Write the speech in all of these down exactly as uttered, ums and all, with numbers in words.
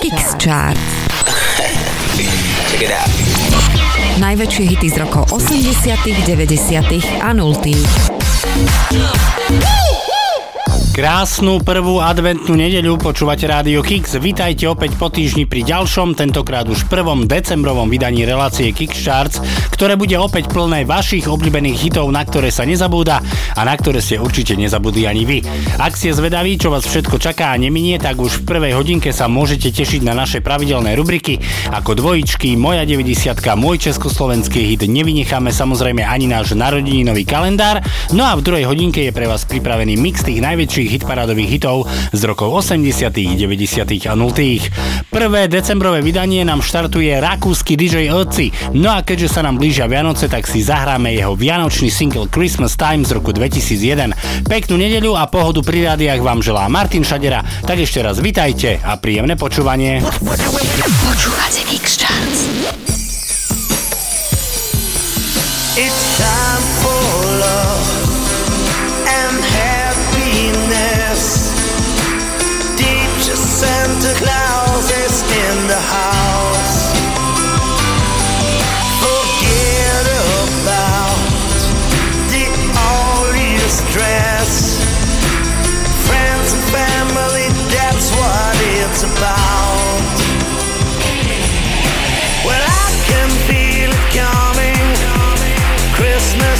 Kiks Charts. Check it out. Najväčšie hity z rokov osemdesiatych, deväťdesiatych a nultých. Krásnu prvú adventnú nedeľu počúvate Rádio Kiks. Vitajte opäť po týždni pri ďalšom, tentokrát už prvom decembrovom vydaní relácie Kiks Charts, ktoré bude opäť plné vašich obľúbených hitov, na ktoré sa nezabúda a na ktoré ste určite nezabudli ani vy. Ak ste zvedaví, čo vás všetko čaká a neminie, tak už v prvej hodinke sa môžete tešiť na naše pravidelné rubriky ako dvojičky, Moja deväťdesiatka, Môj československý hit, nevynecháme samozrejme ani náš narodeninový kalendár. No a v druhej hodinke je pre vás pripravený mix tých najväčších hitparádových hitov z rokov osemdesiatych, deväťdesiatych a nultých. Prvé decembrové vydanie nám štartuje rakúsky dý džej Otzi. No a keďže sa nám blížia Vianoce, tak si zahráme jeho vianočný single Christmas Time z roku dvetisícjeden. Peknú nedeľu a pohodu pri rádiách vám želá Martin Šadera. Tak ešte raz vitajte a príjemné počúvanie. Počúvate Kiks Charts. It's time for love. Santa Claus is in the house. Forget about the orange dress. Friends and family, that's what it's about. Well, I can feel it coming. Christmas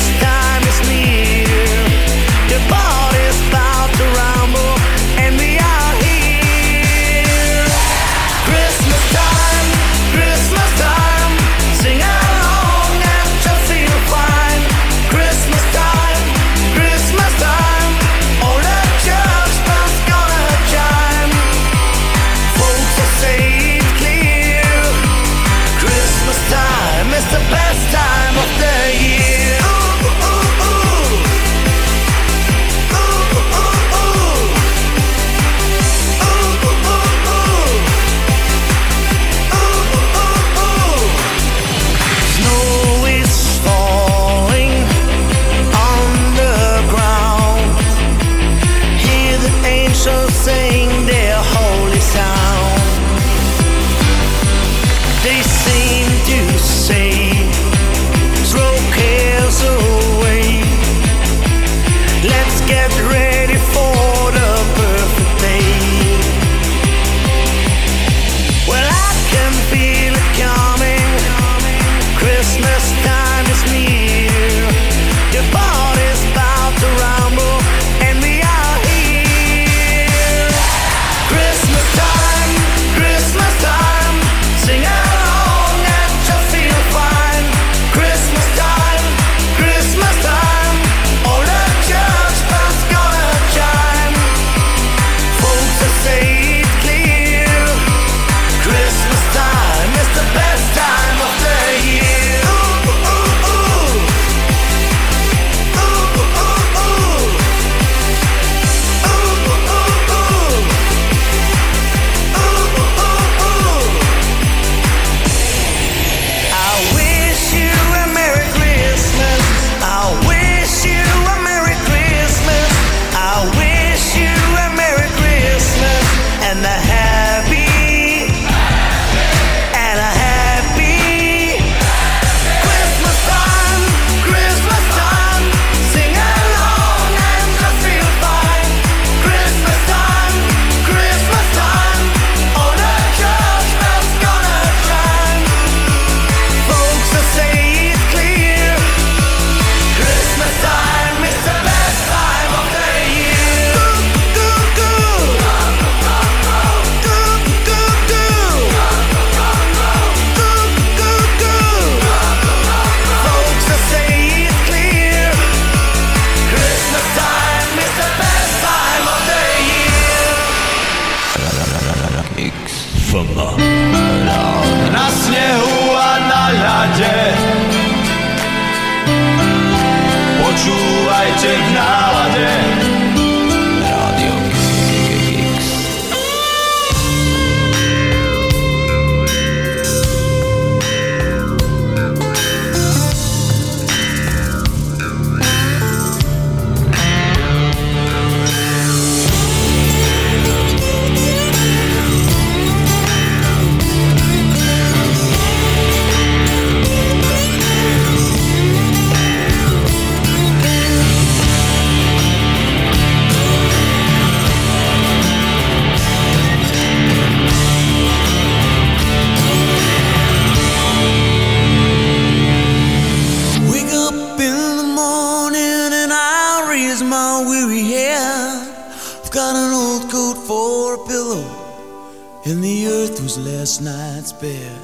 and the earth was last night's bed.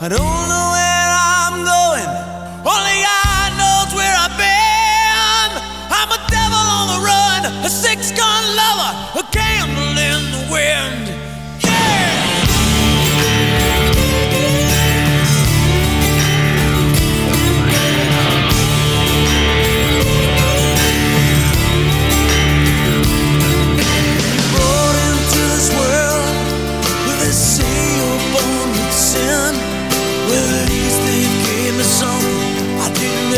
I don't know where I'm going, only God knows where I've been. I'm a devil on the run, a six-gun lover, a gamble in the wind.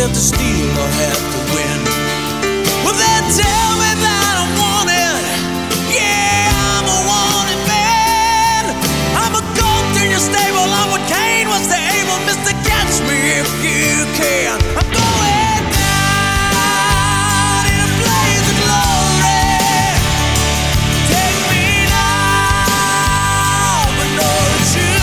Have to steal or have to win. Well, they tell me that I'm wanted. Yeah, I'm a wanted man. I'm a goat in your stable. I'm what Cain was to Abel. Mister, catch me if you can. I'm going down in a blaze of glory. Take me now, but no truth.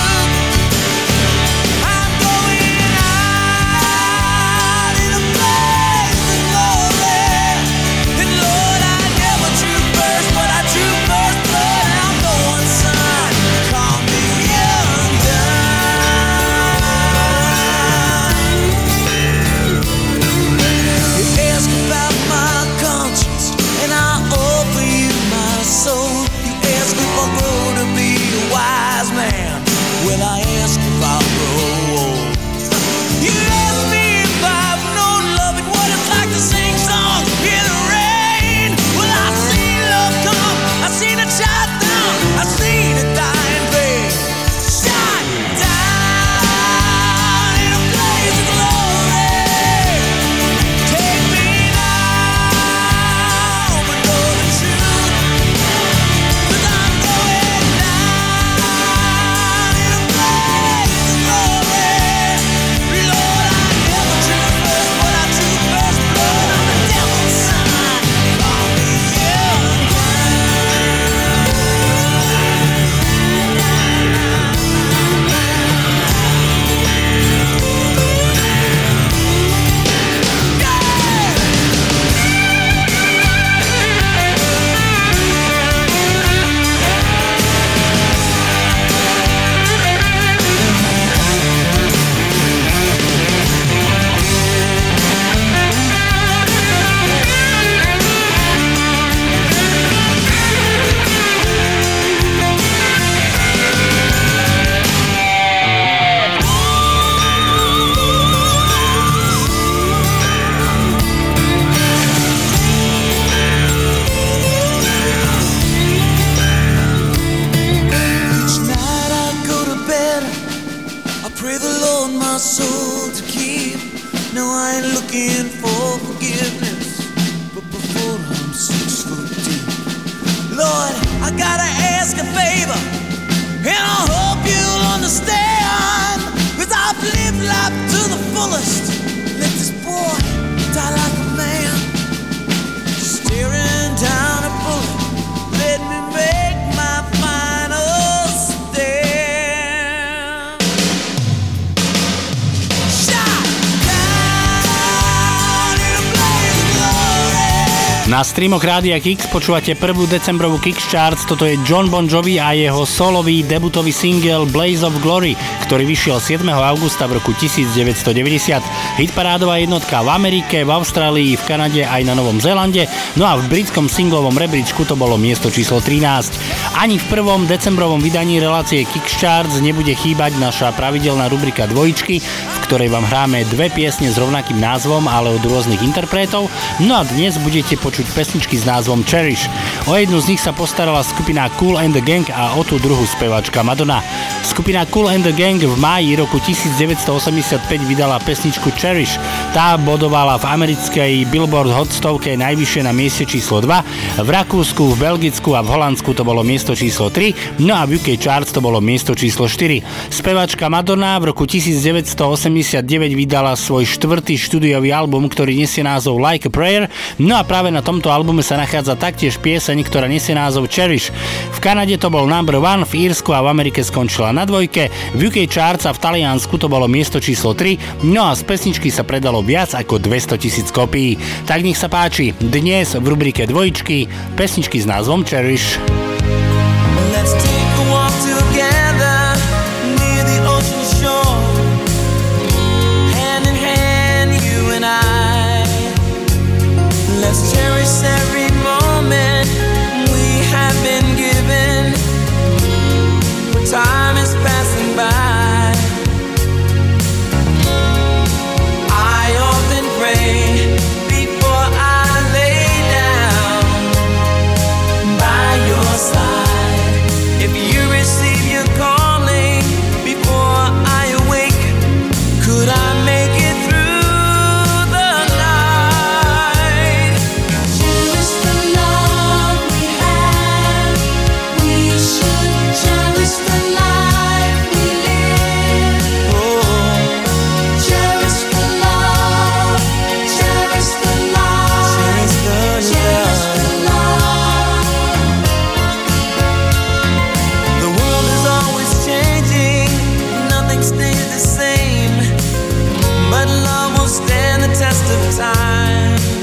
Na streamoch Rádia Kix počúvate prvú decembrovú Kix Charts. Toto je John Bon Jovi a jeho solový debutový single Blaze of Glory, ktorý vyšiel siedmeho augusta v roku devätnásťstodeväťdesiat. Hitparádová jednotka v Amerike, v Austrálii, v Kanade aj na Novom Zélande, no a v britskom singlovom rebríčku to bolo miesto číslo trinásť. Ani v prvom decembrovom vydaní relácie Kix Charts nebude chýbať naša pravidelná rubrika Dvojičky, v ktorej vám hráme dve piesne s rovnakým názvom, ale od rôznych interpretov. No a dnes budete počuť pesničky s názvom Cherish. O jednu z nich sa postarala skupina Kool and the Gang a o tú druhú spevačka Madonna. Skupina Kool and the Gang v máji roku devätnásťstoosemdesiatpäť vydala pesničku Cherish. Tá bodovala v americkej Billboard Hot stovke najvyššie na mieste číslo dva, v Rakúsku, v Belgicku a v Holandsku to bolo miesto číslo tri, no a v ú ká Charts to bolo miesto číslo štyri. Spevačka Madonna v roku devätnásťstoosemdesiatdeväť vydala svoj štvrtý štúdiový album, ktorý nesie názov Like a Prayer, no a práve na tomto albume sa nachádza taktiež pieseň, ktorá nesie názov Cherish. V Kanade to bol number one, v Írsku a v Amerike skončila na dvojke, v ú ká Charts a v Taliansku to bolo miesto číslo tri, no a z pesničky sa predalo viac ako dvestotisíc kopií. Tak nech sa páči, dnes v rubrike Dvojičky pesničky s názvom Cherish. Let's take a walk. I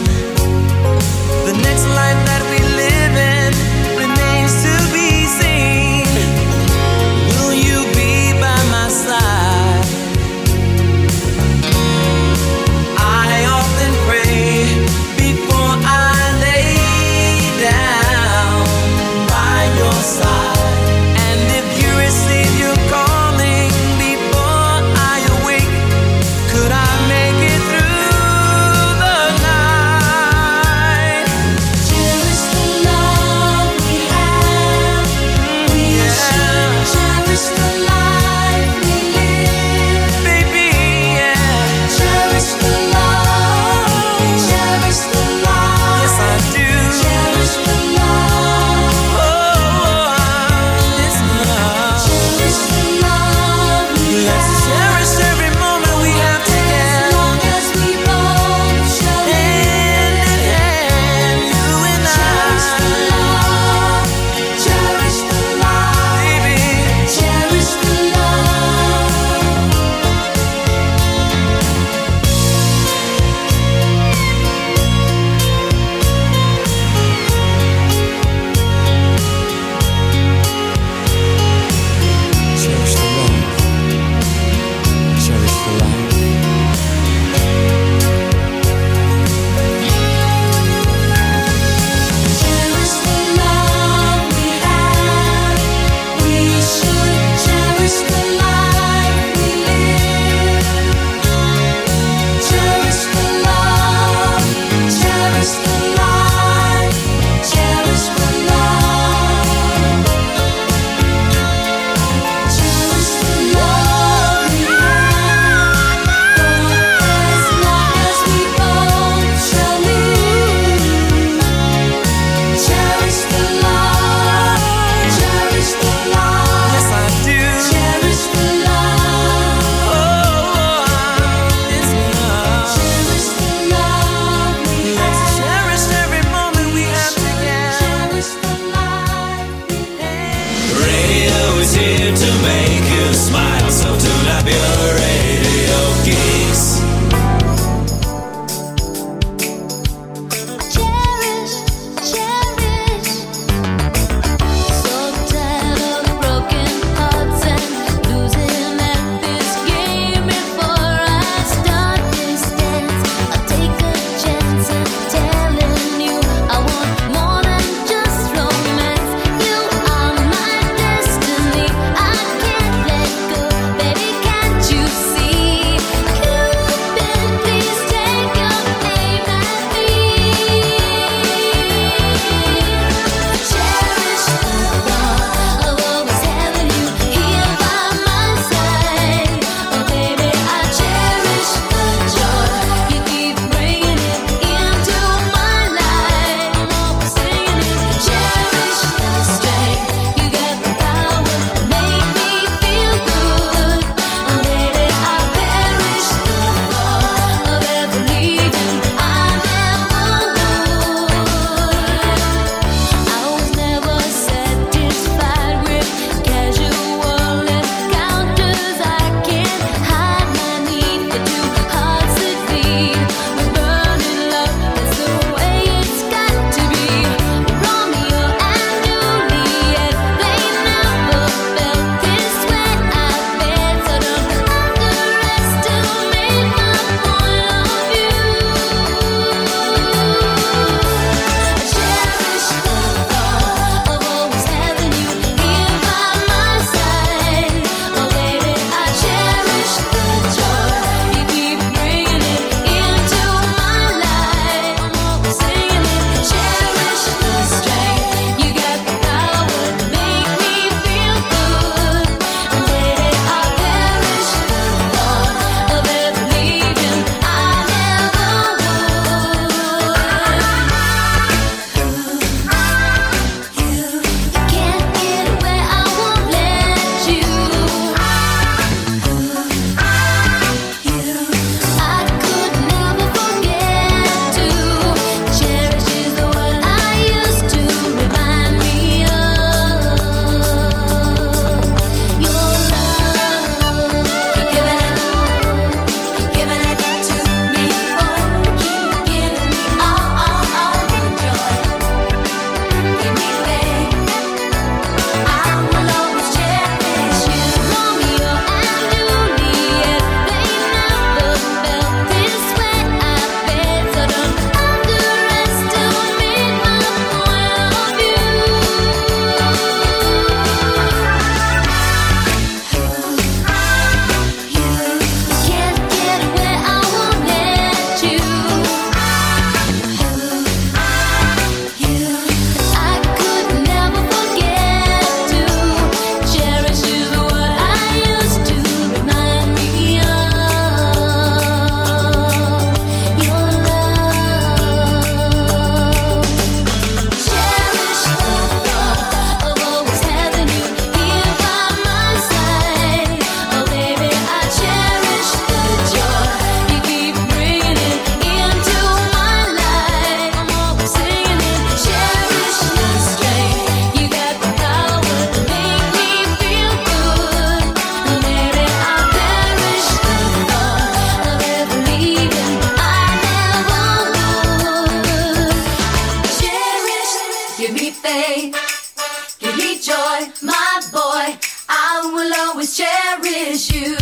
always cherish you.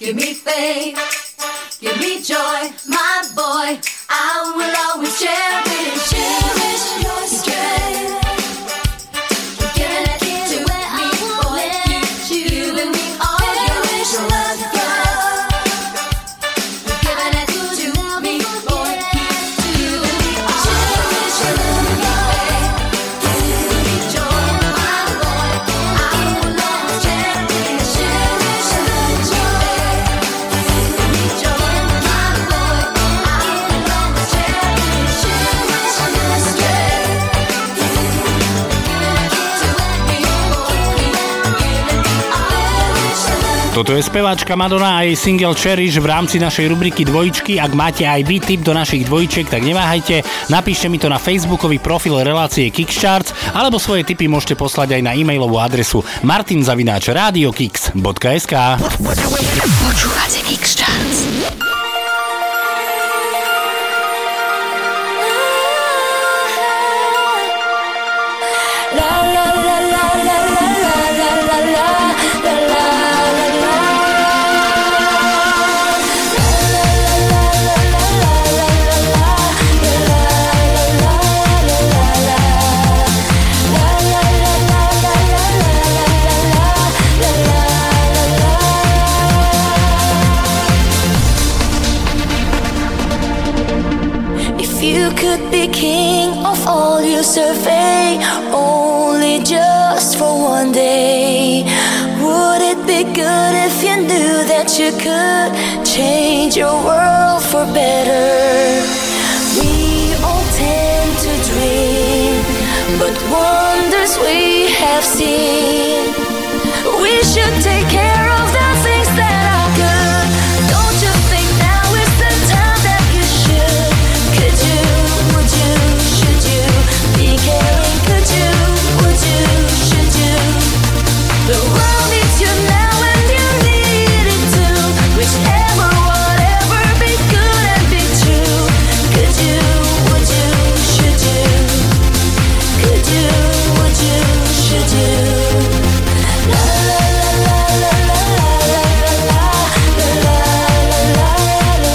Give me faith, give me joy, my boy. I will always cherish you. Cherish your strength. Toto je speváčka Madonna a jej single Cherish v rámci našej rubriky Dvojičky. Ak máte aj vy tip do našich dvojičiek, tak neváhajte, napíšte mi to na facebookový profil relácie Kiks Charts, alebo svoje tipy môžete poslať aj na e-mailovú adresu martin zavináč rádio kiks bodka es ká. Počúvate Kiks Charts. King of all you survey, only just for one day. Would it be good if you knew that you could change your world for better? We all tend to dream, but wonders we have seen. We should take care of the things that are good. Don't you think now is the time that you should? Could you? The world needs you now and you need it too. Whichever, whatever, be good and be true. Could you, would you, should you? Could you, would you, should you? La la la la la la la la la la la la la la la la.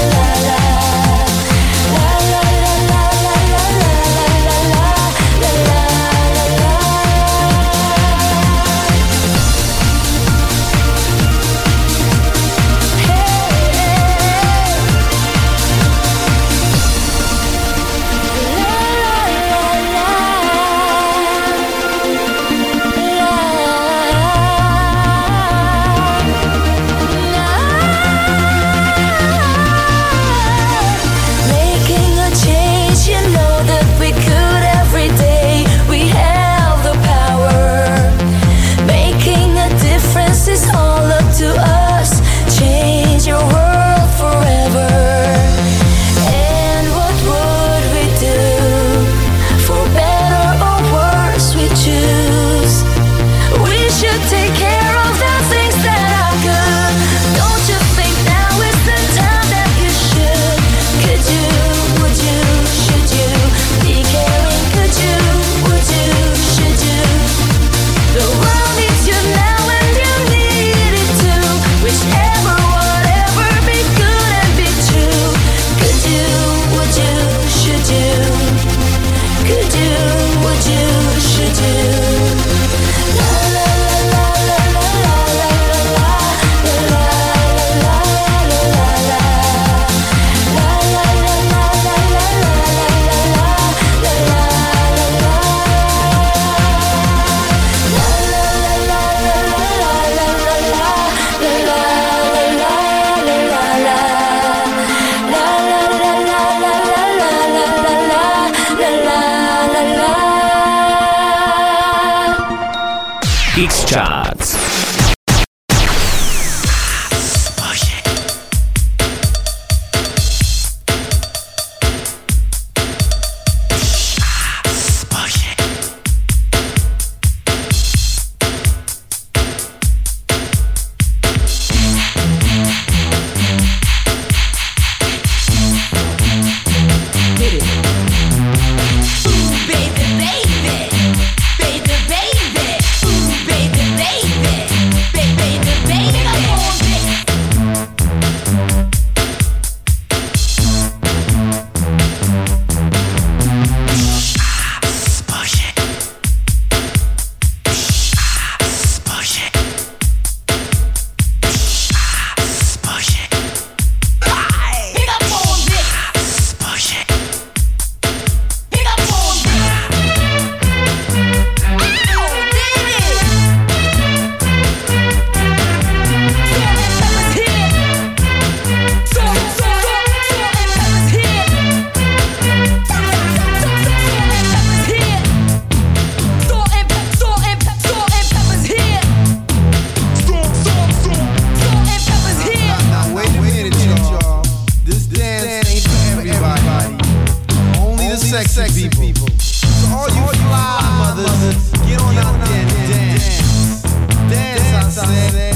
Baby, baby, baby, baby, ooh, baby, baby. sexy, sexy people. people. So all you fly mothers, get on out there and dance. Dance, dance, I said.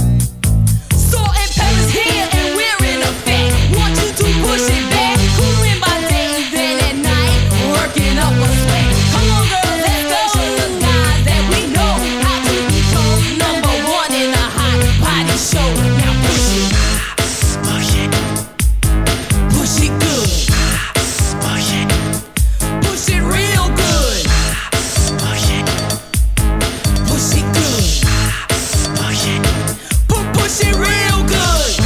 So if Paris here and we're in a fit, want you to push it back. Cooling by day and then at night, working up a sweat. Come on, girl, let's go. Show the guys that we know how to control. Number one in a hot body show. Now push it. Push it. Push it good. Push it. Push it real good. Push it. Push it good. Push it. Push it real good.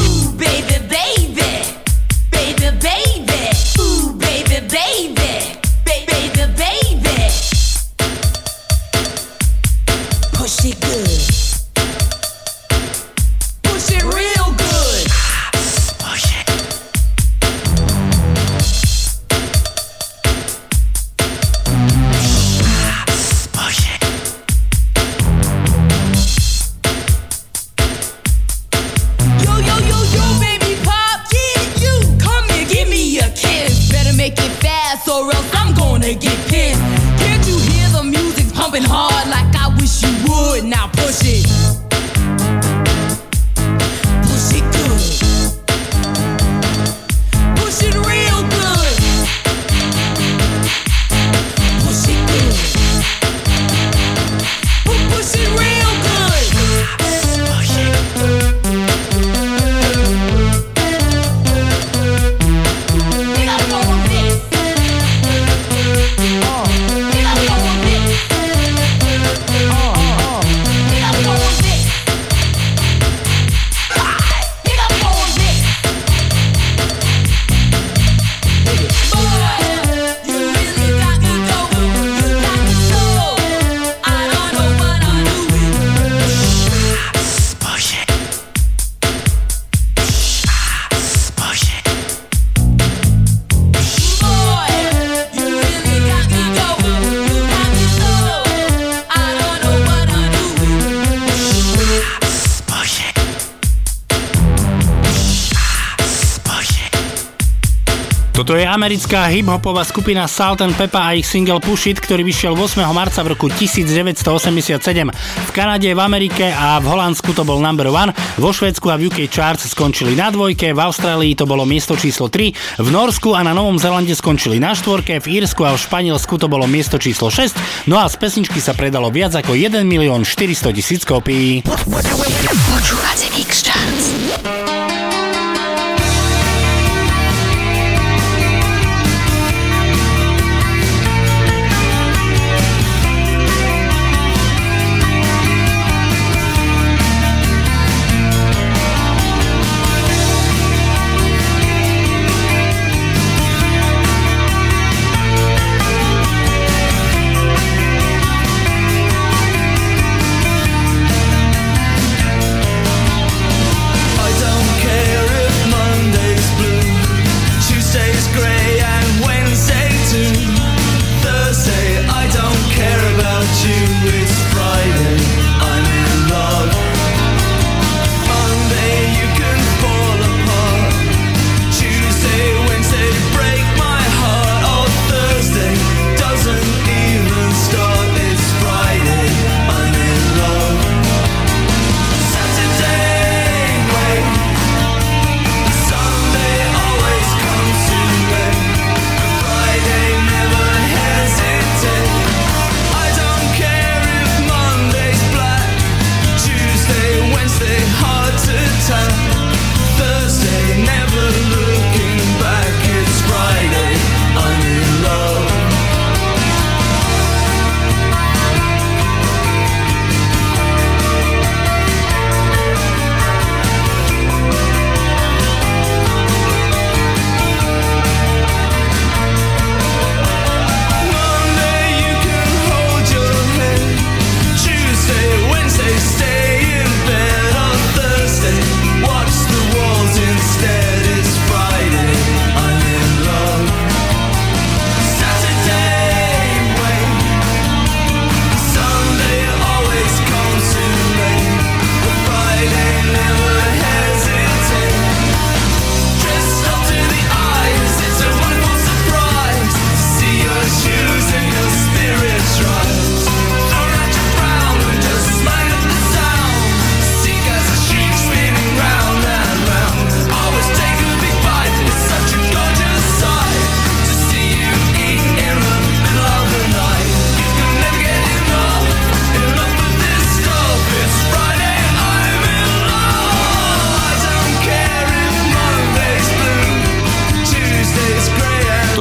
Ooh, baby, baby, baby, baby. Ooh, baby, baby, baby, baby. Push it good. Push it real good. Push it. Push it. Yo, yo, yo, yo, baby pop, yeah, you. Come here, give me a kiss. Better make it fast or else I'm gonna get pissed. Can't you hear the music pumping hard like I wish you would? Now push it. Push it good. Push it real good. Push it good. Pu- Push it real good. Push it. We gotta go with this. We gotta go with this. We gotta go with this. We gotta go with this. Boy, you really got me going. You got me going. I don't know what I'm doing. Push it. Push it. Boy, you really got me going. You got me going. I don't know what I'm doing. Push it. Push it. Toto je americká hip-hopová skupina Salt and Pepper a ich single Push It, ktorý vyšiel ôsmeho marca v roku devätnásťstoosemdesiatsedem. V Kanade, v Amerike a v Holandsku to bol number one, vo Švédsku a v ú ká Charts skončili na dvojke, v Austrálii to bolo miesto číslo tri, v Norsku a na Novom Zelande skončili na štvorke, v Írsku a v Španielsku to bolo miesto číslo šesť, no a z pesničky sa predalo viac ako jeden milión štyristotisíc kópií. Počúvate Kiks Charts. I don't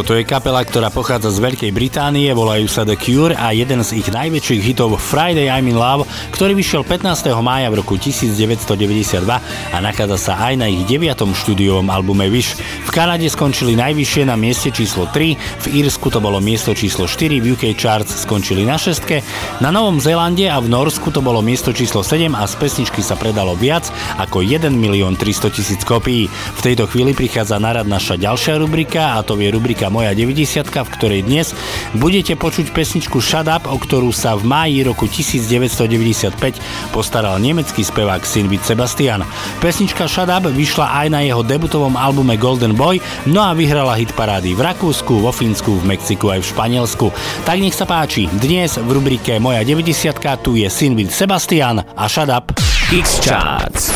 Toto je kapela, ktorá pochádza z Veľkej Británie, volajú sa The Cure a jeden z ich najväčších hitov Friday I'm in Love, ktorý vyšiel pätnásteho mája v roku devätnásťstodeväťdesiatdva a nachádza sa aj na ich deviatom štúdiovom albume Wish. V Kanade skončili najvyššie na mieste číslo tri, v Írsku to bolo miesto číslo štyri, v ú ká Charts skončili na šestke, na Novom Zélande a v Norsku to bolo miesto číslo sedem a z pesničky sa predalo viac ako jeden milión tristotisíc kopií. V tejto chvíli prichádza na rad naša ďalšia rubrika a to je rubrika Moja deväťdesiatka, v ktorej dnes budete počuť pesničku Shut Up, o ktorú sa v máji roku devätnásťstodeväťdesiatpäť postaral nemecký spevák Sin with Sebastian. Pesnička Shut Up vyšla aj na jeho debutovom albume Golden Boy, no a vyhrala hit parády v Rakúsku, vo Fínsku, v Mexiku aj v Španielsku. Tak nech sa páči, dnes v rubrike Moja deväťdesiatka tu je Sin with Sebastian a Shut Up. X Charts.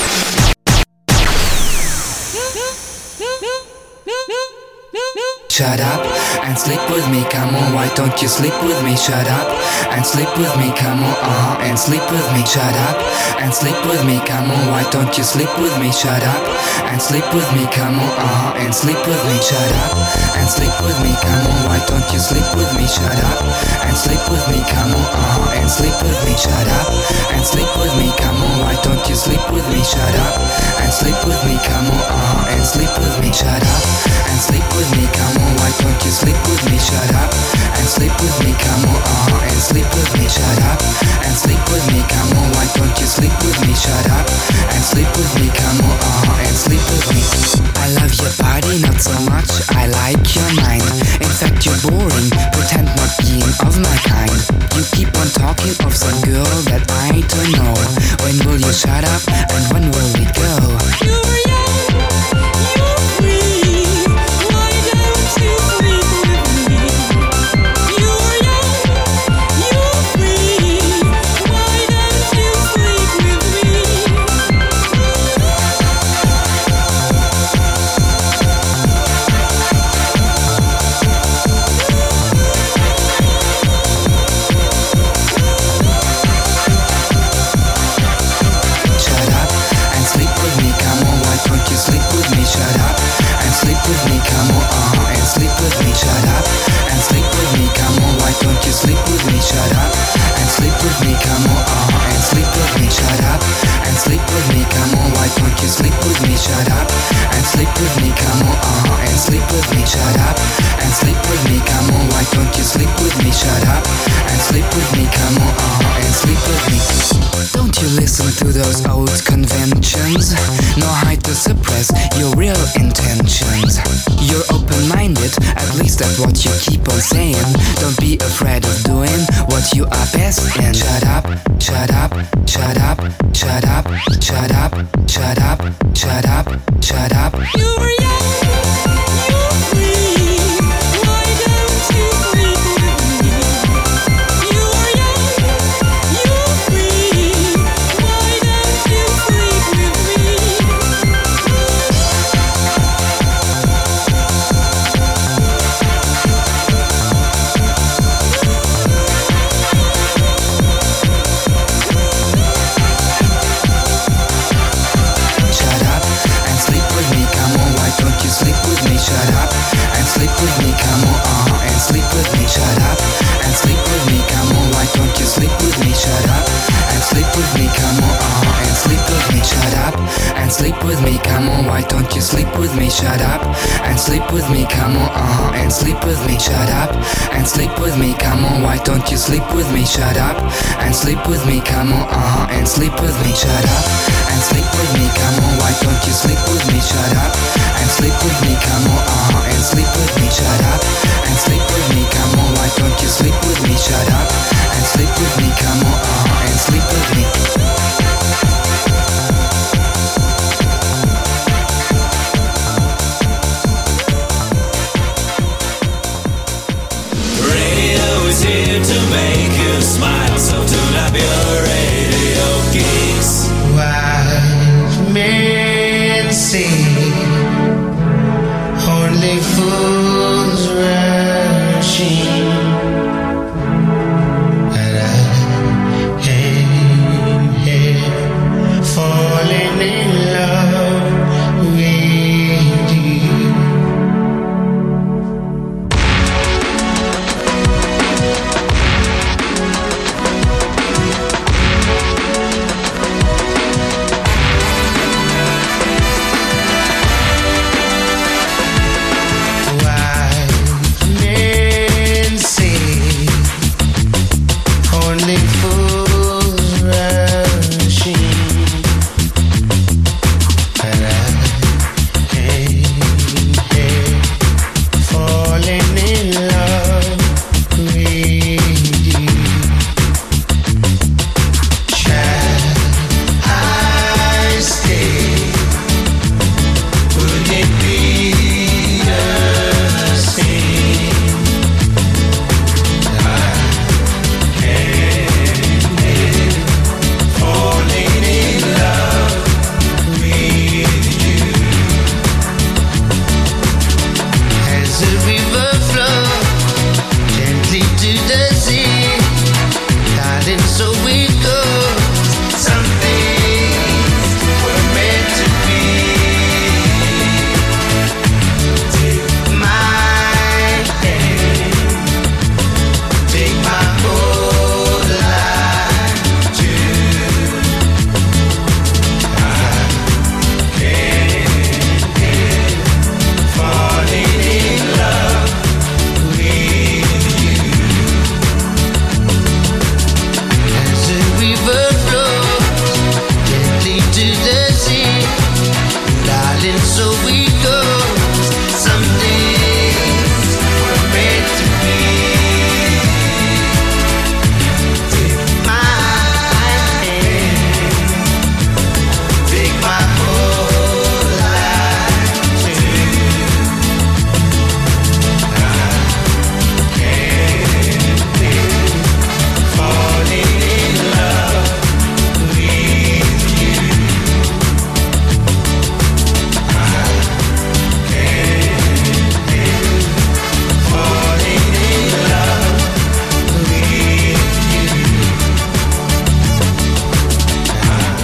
Shut up and sleep with me, come on, why don't you sleep with me? Shut up and sleep with me, come on, uh-huh, and sleep with me. Shut up and sleep with me, come on, why don't you sleep with me? Shut up and sleep with me, come on, uh-huh, and sleep with me. Shut up and sleep with me, come on, why don't you sleep with me? Shut up and sleep with me, come on, uh-huh, and sleep with me. Shut up and sleep with me, come on, why don't you sleep with me? Shut up and sleep with me, come on, uh-huh, and sleep with me. Shut up and sleep with me, come on. Why don't you sleep with me? Shut up and sleep with me, come on, uh-huh, and sleep with me. Shut up and sleep with me, come on. Why don't you sleep with me? Shut up and sleep with me, come on, uh-huh, and sleep with me. I love your body, not so much I like your mind. In fact you're boring, pretend not being of my kind. You keep on talking of some girl that I don't know. When will you shut up and when will we go? You were young, you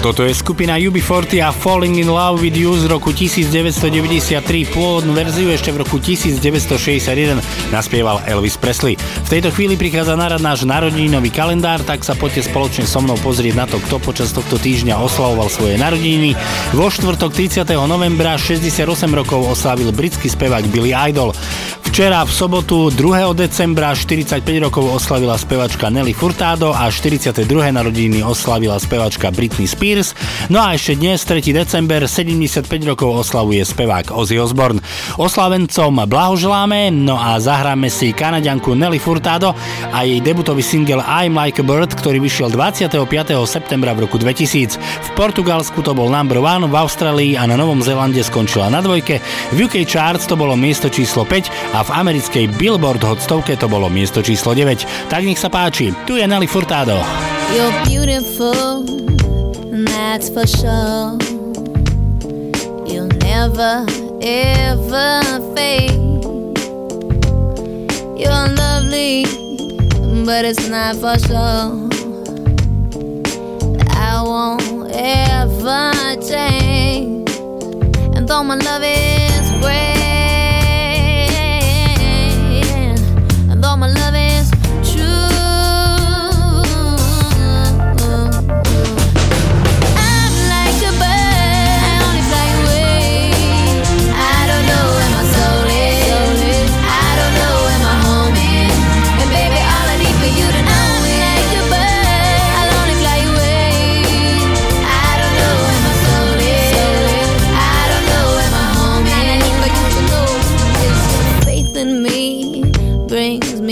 Toto je skupina U B forty a Falling in Love with You z roku devätnásťstodeväťdesiattri. Pôvodnú verziu ešte v roku devätnásťstošesťdesiatjeden naspieval Elvis Presley. V tejto chvíli prichádza na rad náš narodeninový kalendár, tak sa poďte spoločne so mnou pozrieť na to, kto počas tohto týždňa oslavoval svoje narodeniny. Vo štvrtok tridsiateho novembra šesťdesiatosem rokov oslávil britský spevák Billy Idol. Včera v sobotu druhého decembra štyridsaťpäť rokov oslavila spevačka Nelly Furtado a štyridsiate druhé narodiny oslavila spevačka Britney Spears. No a ešte dnes, tretieho december, sedemdesiatpäť rokov oslavuje spevák Ozzy Osbourne. Oslavencom blahoželáme, no a zahráme si Kanaďanku Nelly Furtado a jej debutový single I'm Like a Bird, ktorý vyšiel dvadsiateho piateho septembra v roku dvetisíc. V Portugalsku to bol number one, v Austrálii a na Novom Zélande skončila na dvojke, v ú ká Charts to bolo miesto číslo päť a v americkej Billboard Hot stovke to bolo miesto číslo deväť. Tak nech sa páči, tu je Nelly Furtado. You're beautiful, that's for sure. You'll never, ever fade. You're lovely, but it's not for sure. I won't ever change. And though my love is great, and though my love is true,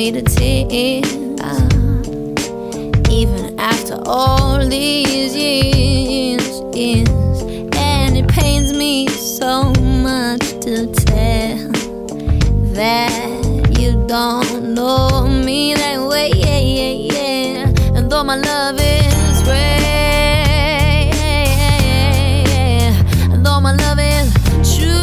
to tears, uh, even after all these years, years, and it pains me so much to tell that you don't know me that way, yeah, yeah, yeah. And though my love is rare, and though my love is true,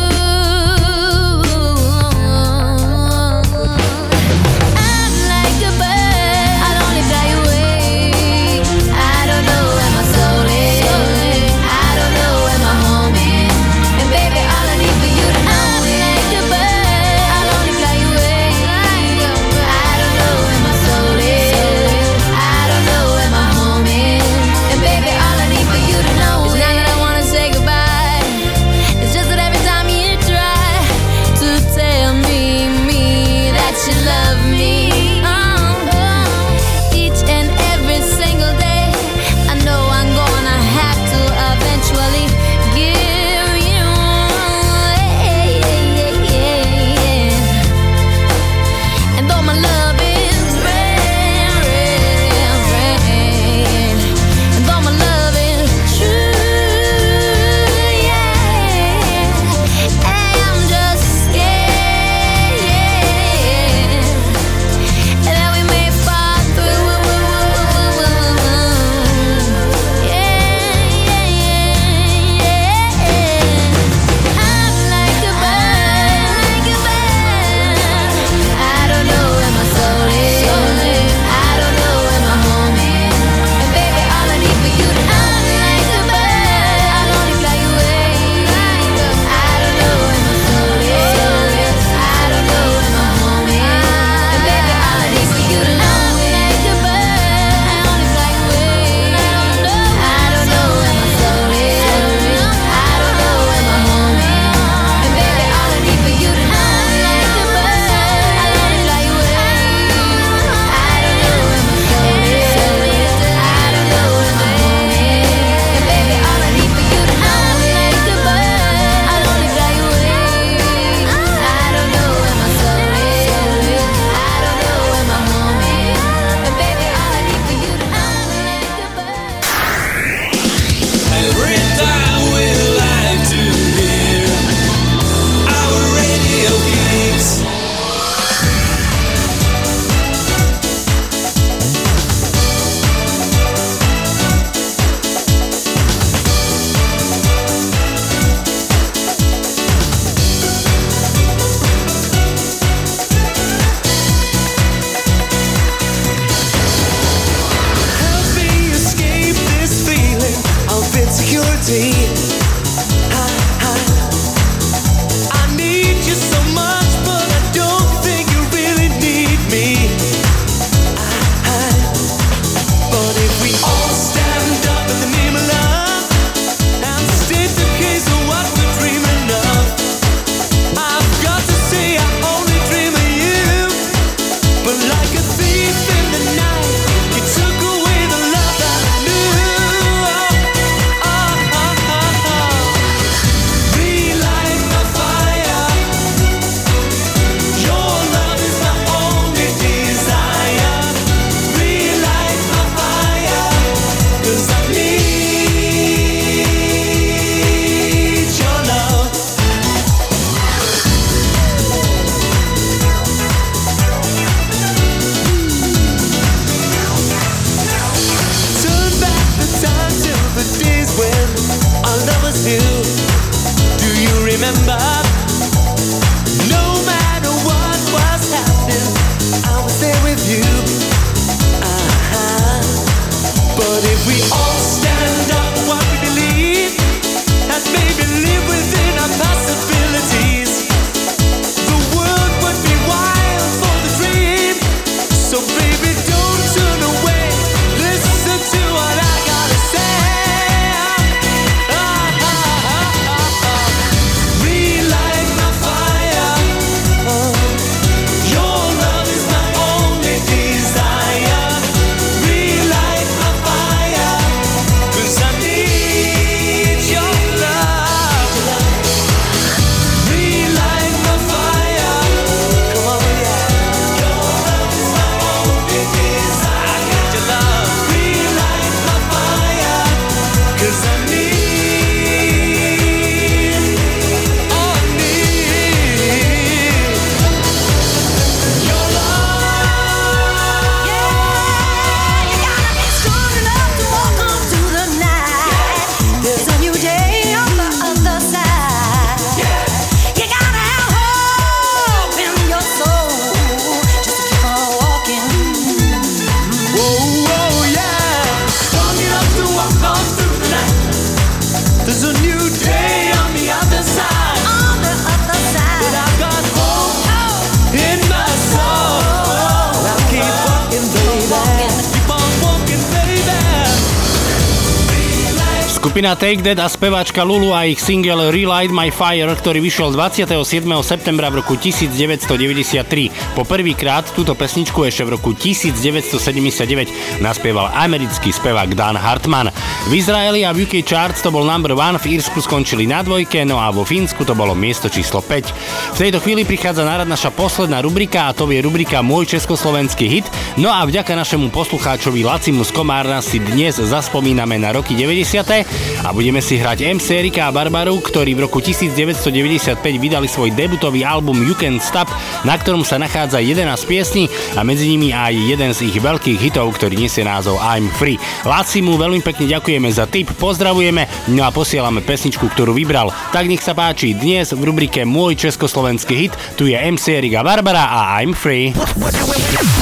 Skupina Take That a speváčka Lulu a ich single Relight My Fire, ktorý vyšiel dvadsiateho siedmeho septembra v roku devätnásťstodeväťdesiattri. Po prvýkrát túto pesničku ešte v roku devätnásťstosedemdesiatdeväť naspieval americký spevák Dan Hartman. V Izraeli a v ú ká Charts to bol number one, v Írsku skončili na dvojke, no a vo Fínsku to bolo miesto číslo päť. V tejto chvíli prichádza na rad naša posledná rubrika a to je rubrika Môj československý hit. No a vďaka našemu poslucháčovi Lacimu z Komárna si dnes zaspomíname na roky deväťdesiate a budeme si hrať em cé Rika a Barbaru, ktorí v roku devätnásťstodeväťdesiatpäť vydali svoj debutový album You Can't Stop, na ktorom sa nachádza jedenásť piesní a medzi nimi aj jeden z ich veľkých hitov, ktorý nesie názov I'm Free. Lacimu veľmi pekne ďakujeme za tip, pozdravujeme, no a posielame pesničku, ktorú vybral. Tak nech sa páči, dnes v rubrike Môj československý hit tu je em cé Rika Barbara a I'm Free.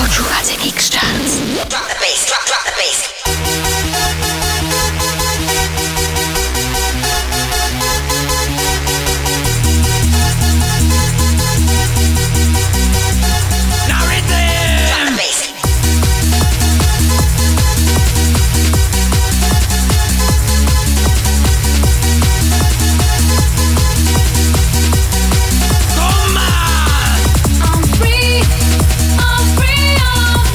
Počúvate Kiks Charts. Drop the bass, drop, drop the bass. Come on! I'm free, I'm free, I'm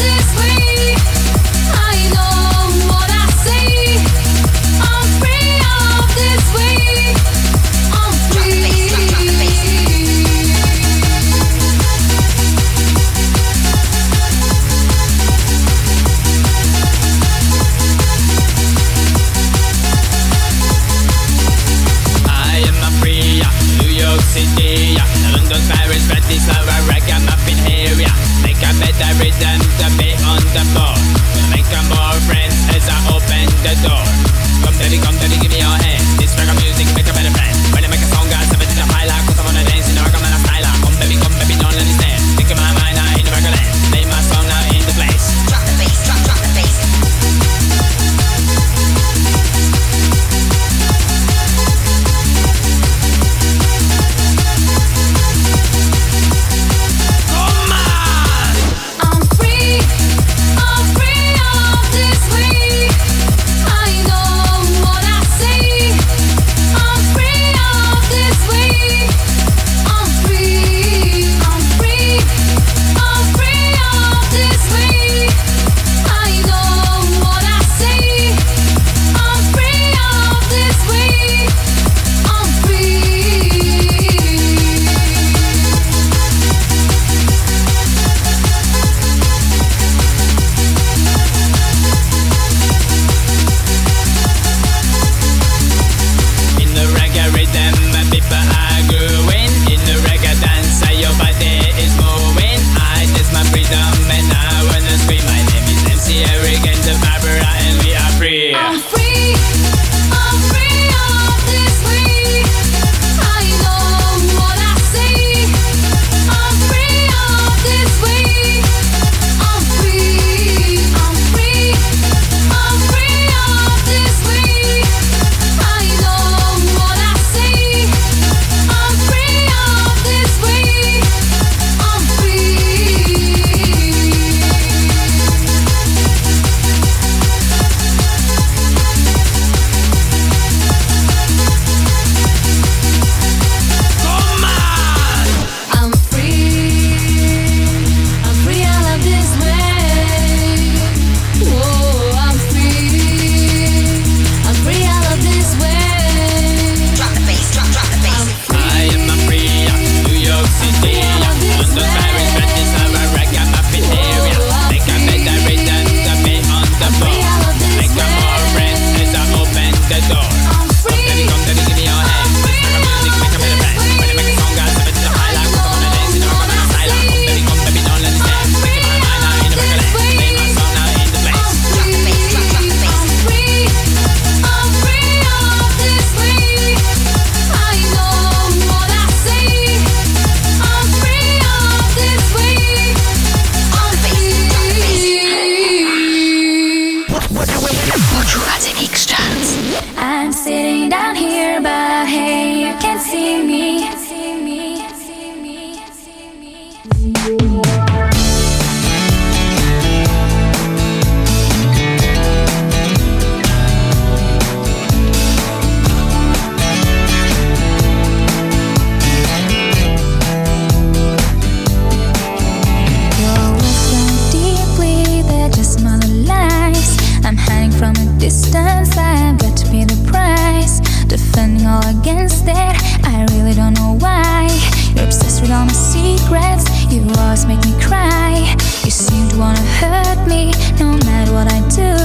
your voice make me cry. You seem to wanna hurt me, no matter what I do.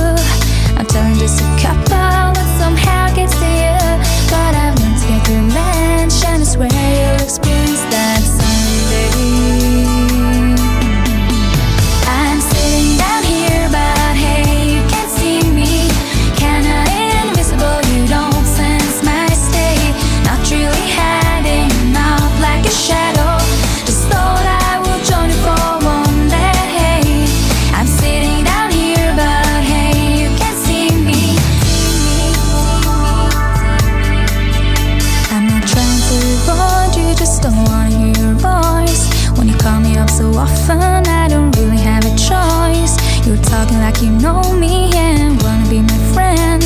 I'm telling just a couple, but somehow gets to you. But I've learned to get through mansion, I swear you'll experience that someday. You know me and wanna be my friend,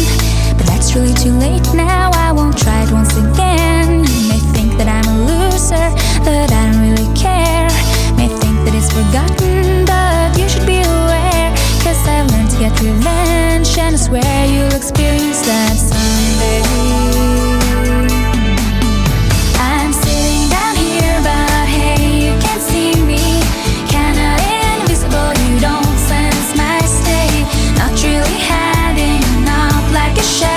but that's really too late now. I won't try it once again. You may think that I'm a loser, but I don't really care. May think that it's forgotten, but you should be aware. Cause I've learned to get revenge, and I swear you'll experience that someday. Can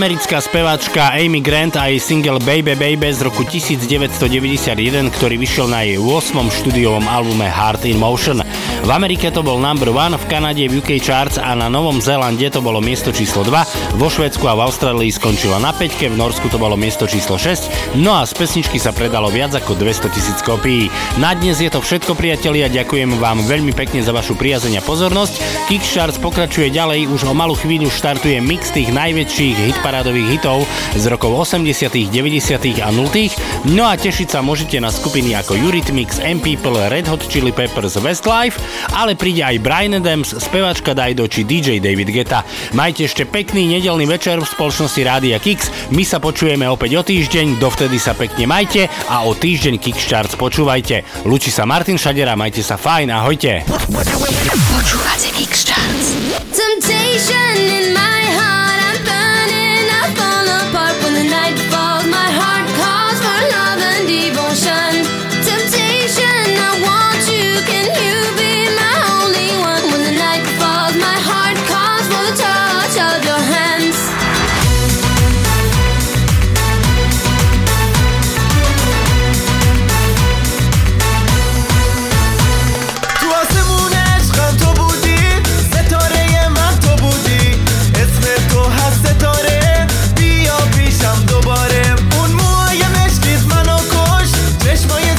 americká speváčka Amy Grant a jej single Baby Baby z roku devätnásťstodeväťdesiatjeden, ktorý vyšiel na jej ôsmom štúdiovom albume Heart in Motion. V Amerike to bol number one, v Kanade, v ú ká Charts a na Novom Zélande to bolo miesto číslo dva, vo Švédsku a v Austrálii skončila na päťke, v Norsku to bolo miesto číslo šesť, no a z pesničky sa predalo viac ako dvestotisíc kopií. Na dnes je to všetko, priatelia, ďakujem vám veľmi pekne za vašu priazeň a pozornosť. Kiks Charts pokračuje ďalej, už o malú chvíľu štartuje mix tých najväčších hitparádových hitov z rokov osemdesiatych, deväťdesiatych a nultých, no a tešiť sa môžete na skupiny ako Eurythmics, M People, Red Hot Chili Peppers, Westlife, ale príde aj Bryan Adams, spevačka Dajdo či dý džej David Guetta. Majte ešte pekný nedeľný večer v spoločnosti Rádia Kiks. My sa počujeme opäť o týždeň, dovtedy sa pekne majte a o týždeň Kiks Charts počúvajte. Lúči sa Martin Šadera, majte sa fajn, ahojte. Počúvate Kiks Charts. Temptation in my heart, I'm burning, I fall apart when the night falls, my heart calls for love and devotion. Temptation, I want you, can you be my only one? When the night falls, my heart calls for the touch of your hands. ستاره بیا پیشم دوباره، اون موهای مشکیت منو کش، چشمای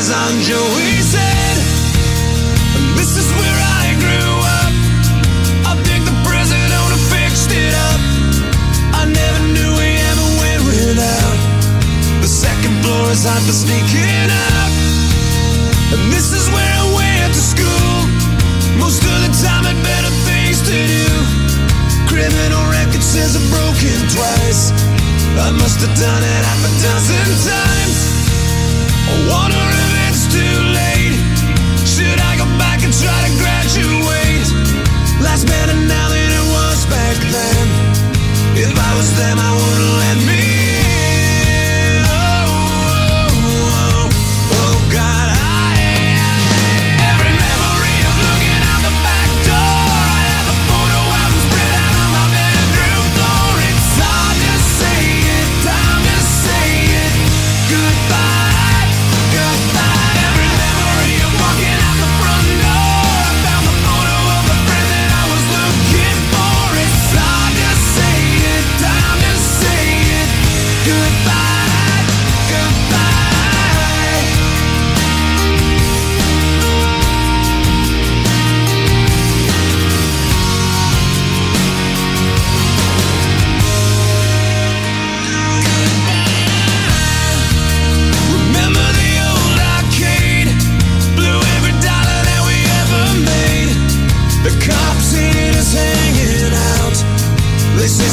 As Bon Jovi said, this is where I grew up. I think the present owner fixed it up. I never knew we ever went without. The second floor is hot for sneaking up. And this is where I went to school. Most of the time had better things to do. Criminal record says I'm broken twice. I must have done it half a dozen times. I wonder if it's too late. Should I go back and try to graduate? Life's better now than it was back then. If I was them, I wouldn't let me in. Oh, oh, oh, oh God, I am. Every memory of looking out the back door. I have a photo album spread out on my bedroom floor. It's time to say it, time to say it. Goodbye.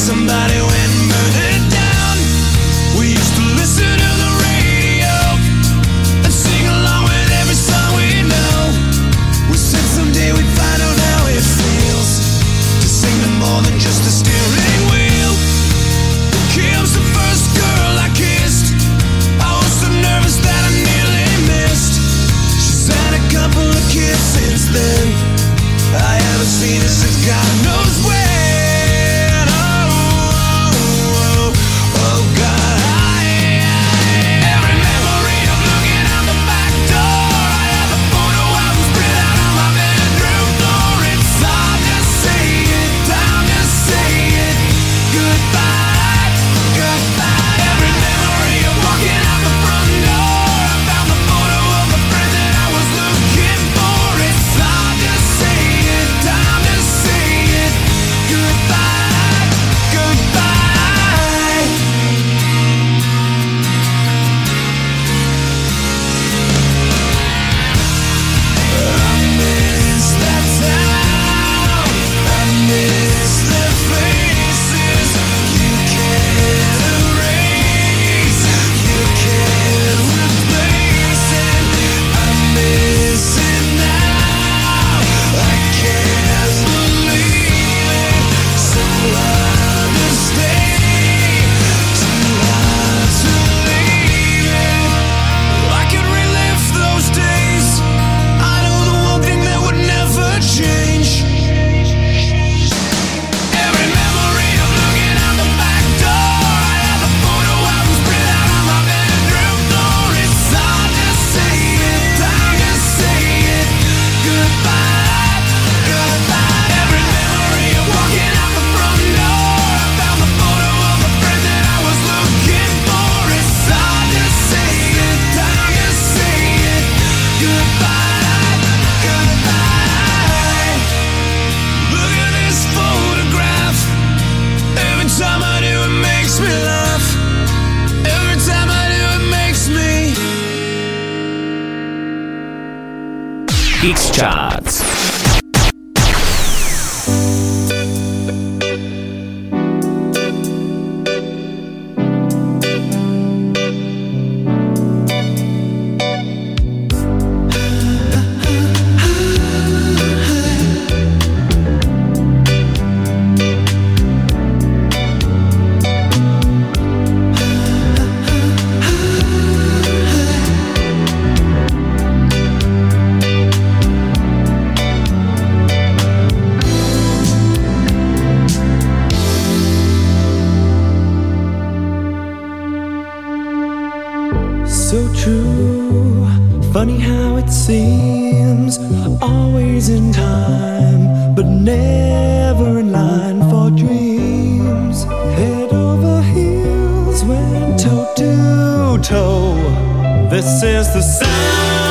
Somebody went and burned it down. We used to listen to the radio and sing along with every song we know. We said someday we'd find out how it feels to sing to more than just a steering wheel. Kim's the first girl I kissed. I was so nervous that I nearly missed. She's had a couple of kids since then. I haven't seen her since God knows when. This is the sound.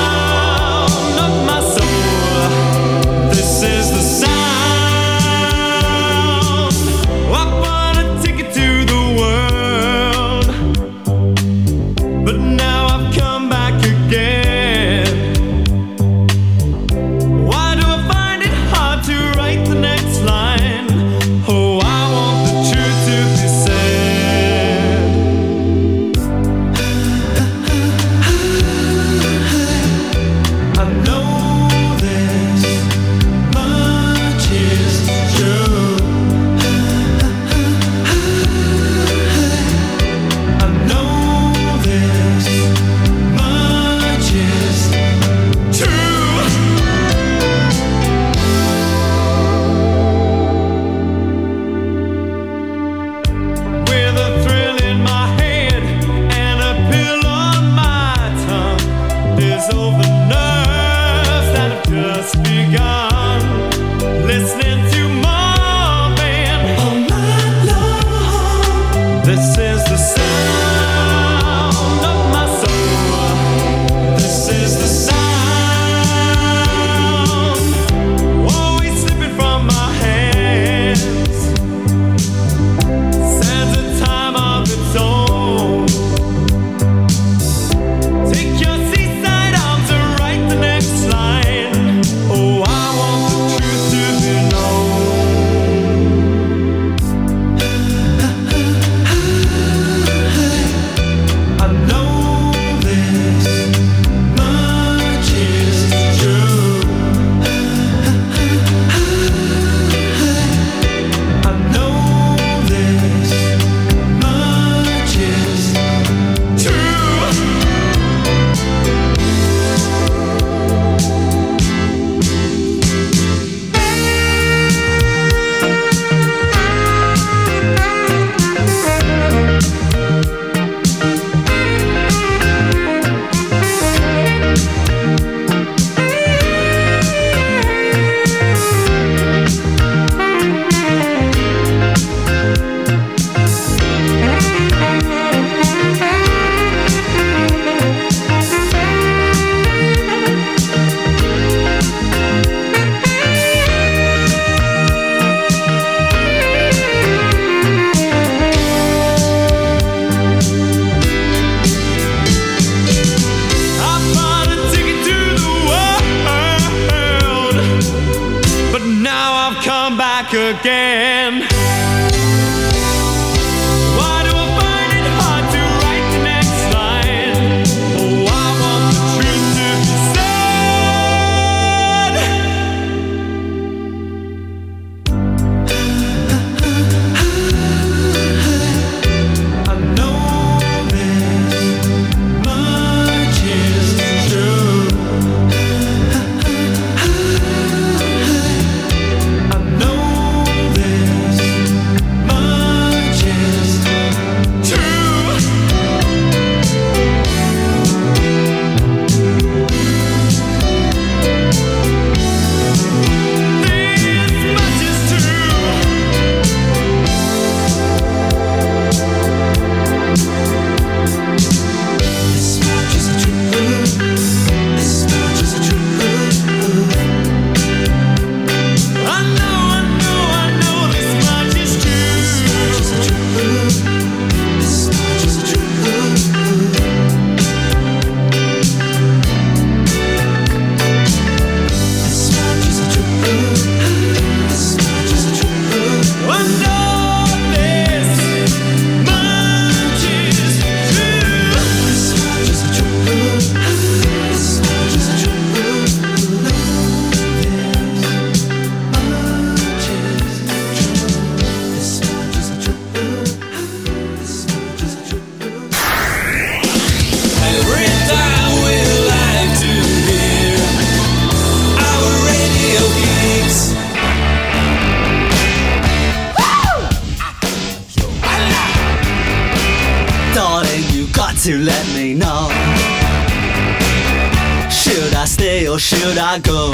back again. Should I stay or should I go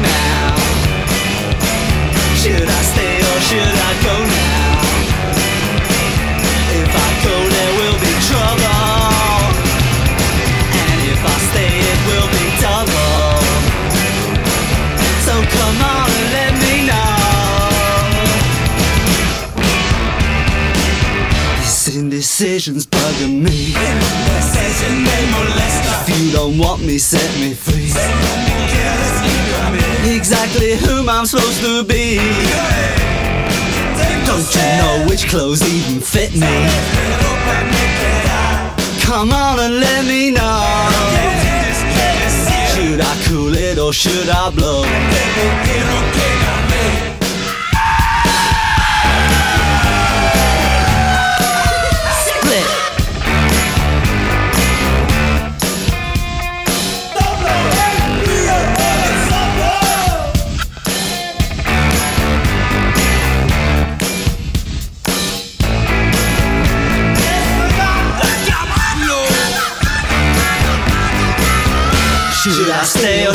now? Should I stay or should I go now? If I go there will be trouble, and if I stay it will be double. So come on and let me know. This indecision's bugging me. If you don't want me, set me free. Exactly whom I'm supposed to be. Don't you know which clothes even fit me? Come on and let me know. Should I cool it or should I blow? Should I stay or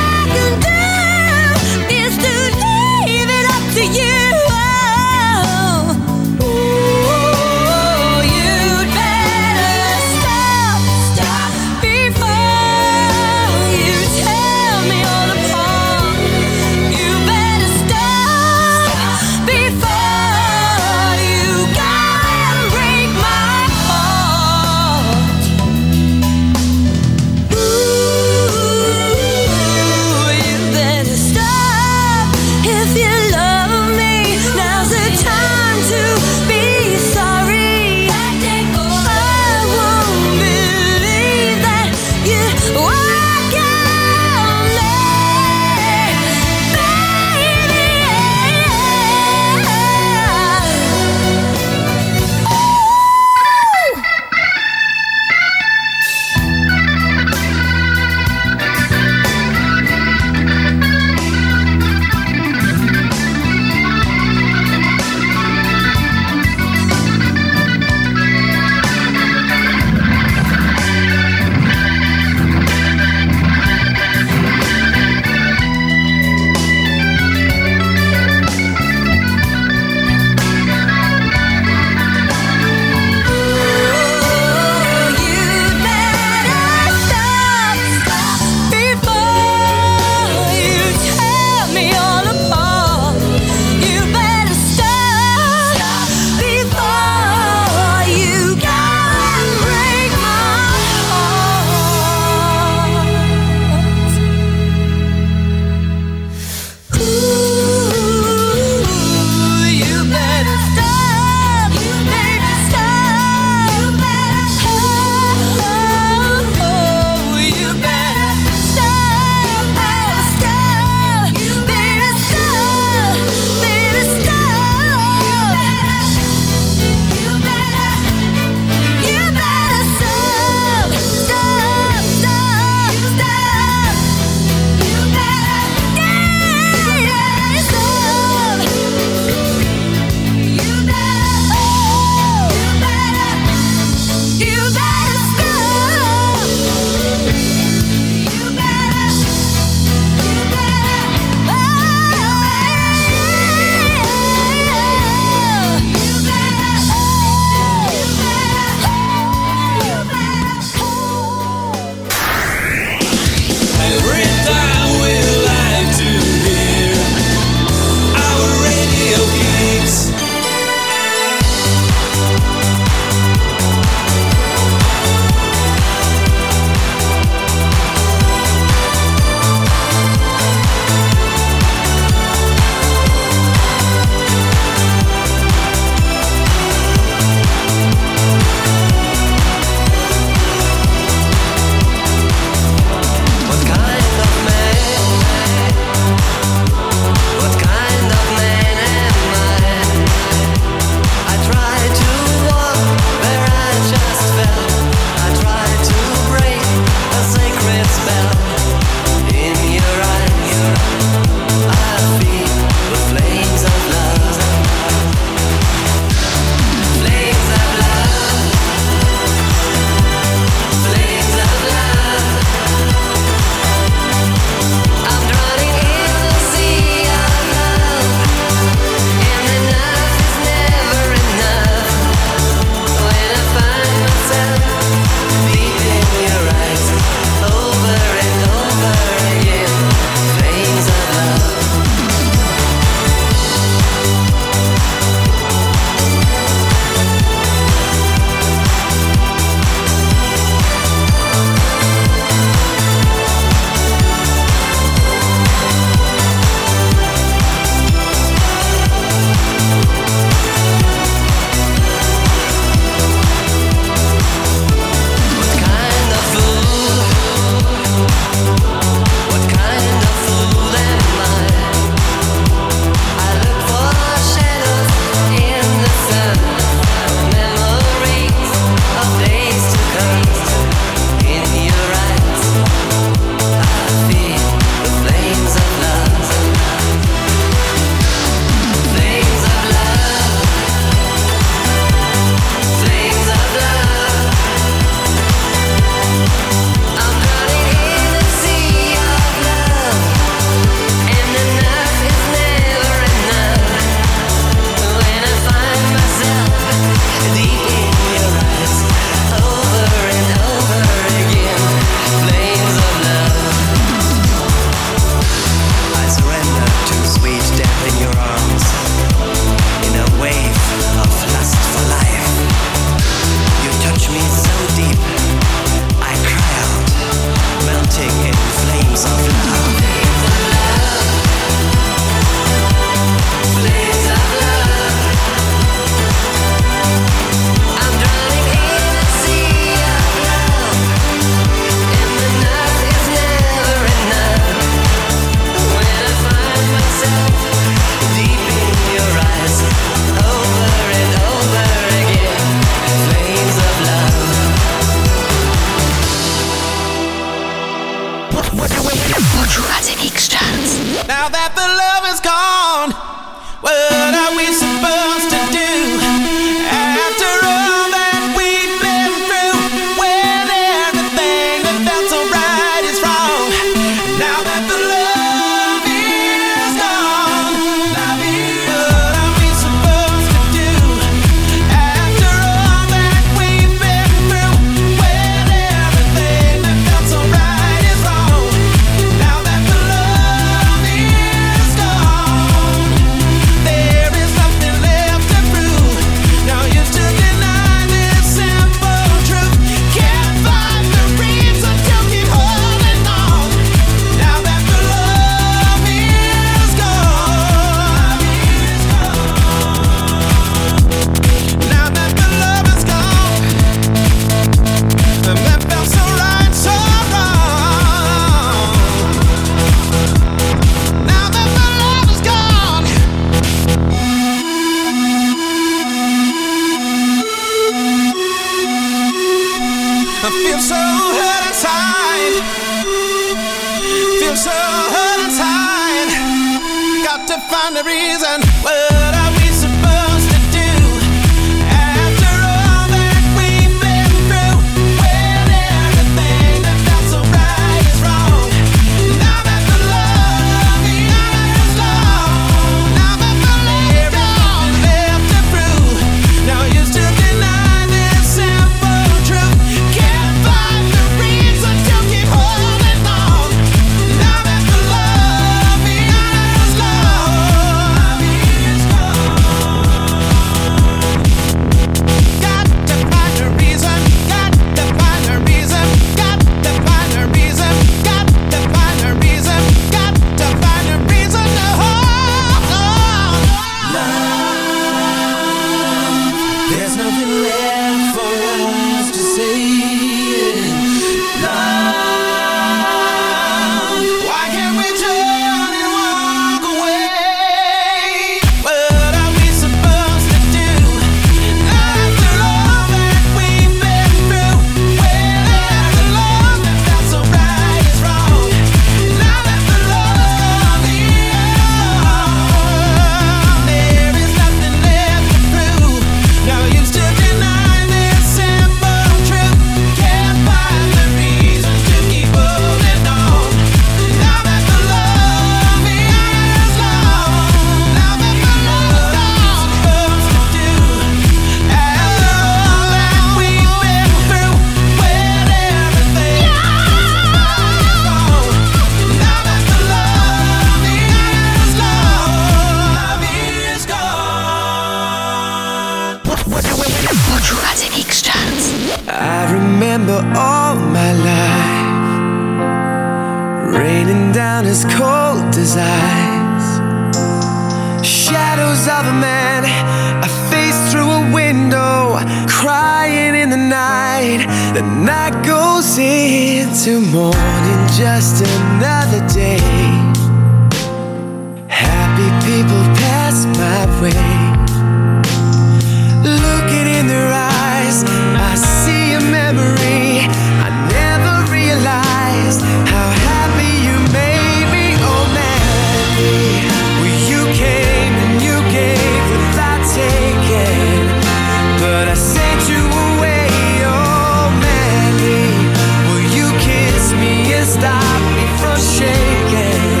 Shaking,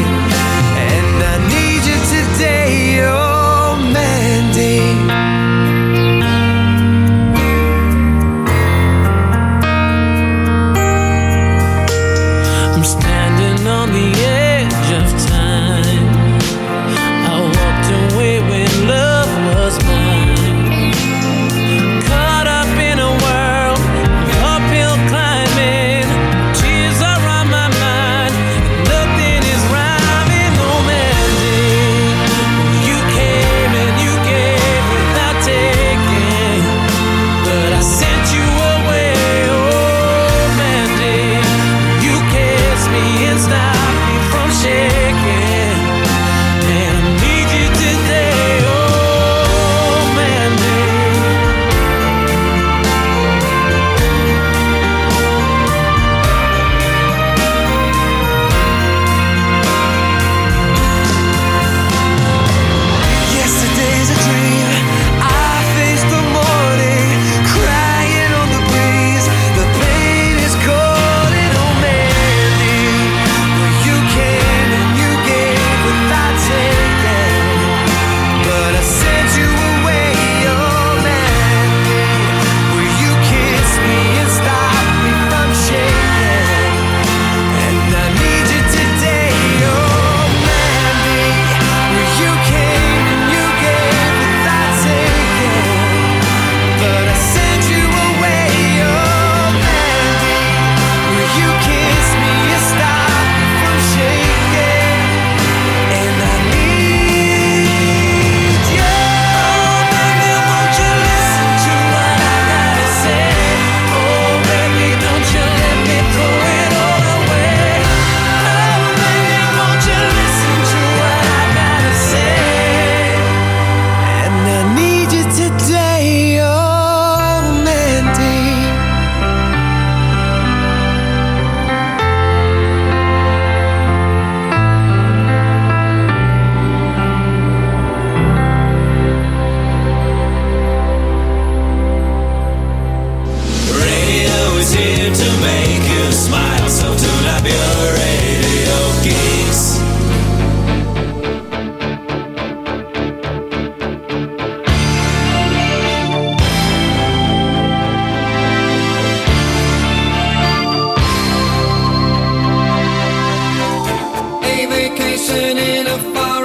and I need you today, oh man.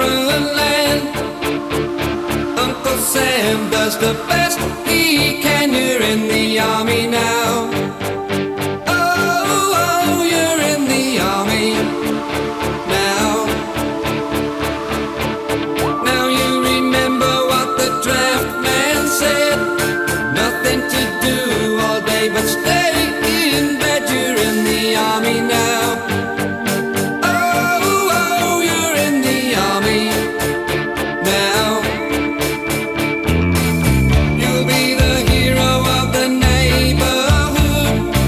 foreign land. Uncle Sam does the best he can. You're in the army now. Oh, oh, you're in the army now. Now you remember what the draft man said. Nothing to do all day but stay in bed. You're in the army now. Now you'll be the hero of the neighborhood.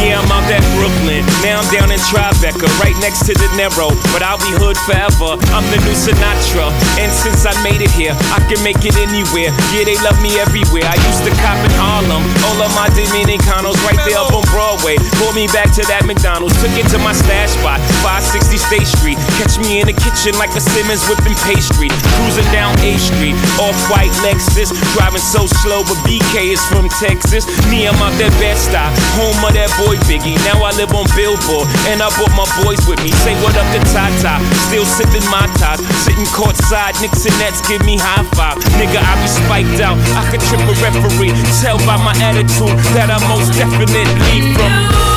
Yeah, I'm out that Brooklyn. Now I'm down in Tribeca, right next to the Narrow. But I'll be hood forever. I'm the new Sinatra. And since I made it here, I can make it anywhere. Yeah, they love me everywhere. I used to cop in Harlem. All of my Dominicanos right there up on Broadway. Pulled me back to that McDonald's. Took it to my stash spot, five sixty State Street. Catch me in the kitchen like a Simmons whipping pastry. Cruising down A Street, off-white Lexus. Driving so slow, but B K is from Texas. Me, I'm out that Bed-Stuy, home of that boy Biggie. Now I live on Billboard, and I brought my boys with me. Say what up to Tata, still sipping my ties. Sitting courtside, Knicks and Nets give me high five. Nigga, I be spiked out, I could trip a referee. Tell by my attitude that I most definitely from...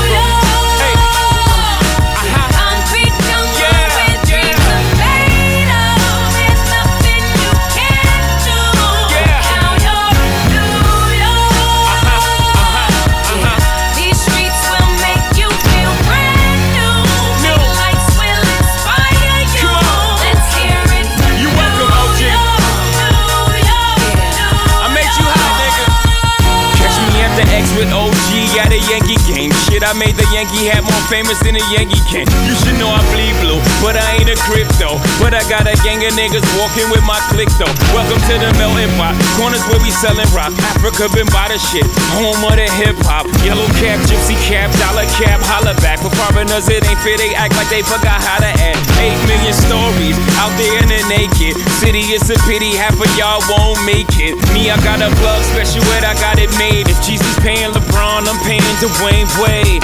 Yankee game. Shit, I made the Yankee hat more famous than a Yankee can. You should know I bleed blue, but I ain't a crypto. But I got a gang of niggas walking with my click though. Welcome to the melting pot, corners where we selling rock. Africa been by the shit, home of the hip hop. Yellow cap, gypsy cap, dollar cap, holla back. For foreigners it ain't fair, they act like they forgot how to act. Eight million stories out there in the naked city. It's a pity half of y'all won't make it. Me, I got a plug special, and I got it made. If Jesus paying LeBron, I'm paying Dwayne Wade.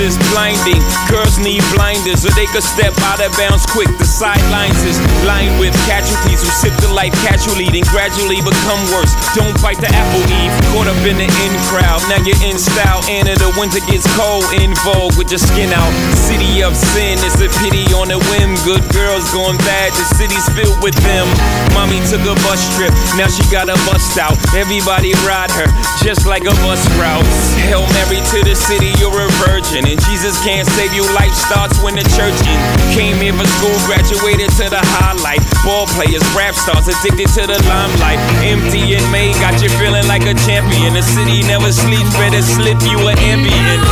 That's blinding, girls need blinders or they could step out of bounds quick. The sidelines is lined with casualties who sip the life casually, then gradually become worse. Don't bite the apple eve, caught up in the in crowd. Now you're in style, and in the winter gets cold, in vogue with your skin out. City of sin, it's a pity on a whim. Good girls going bad, the city's filled with them. Mommy took a bus trip, now she got a bust out. Everybody ride her, just like a bus route. Hail Mary to the city, you're a virgin. And Jesus can't save you, life starts when the church in. Came in for school, graduated to the highlight. Ball players, rap stars, addicted to the limelight. Empty and made, got you feeling like a champion. The city never sleeps, better slip you an ambient.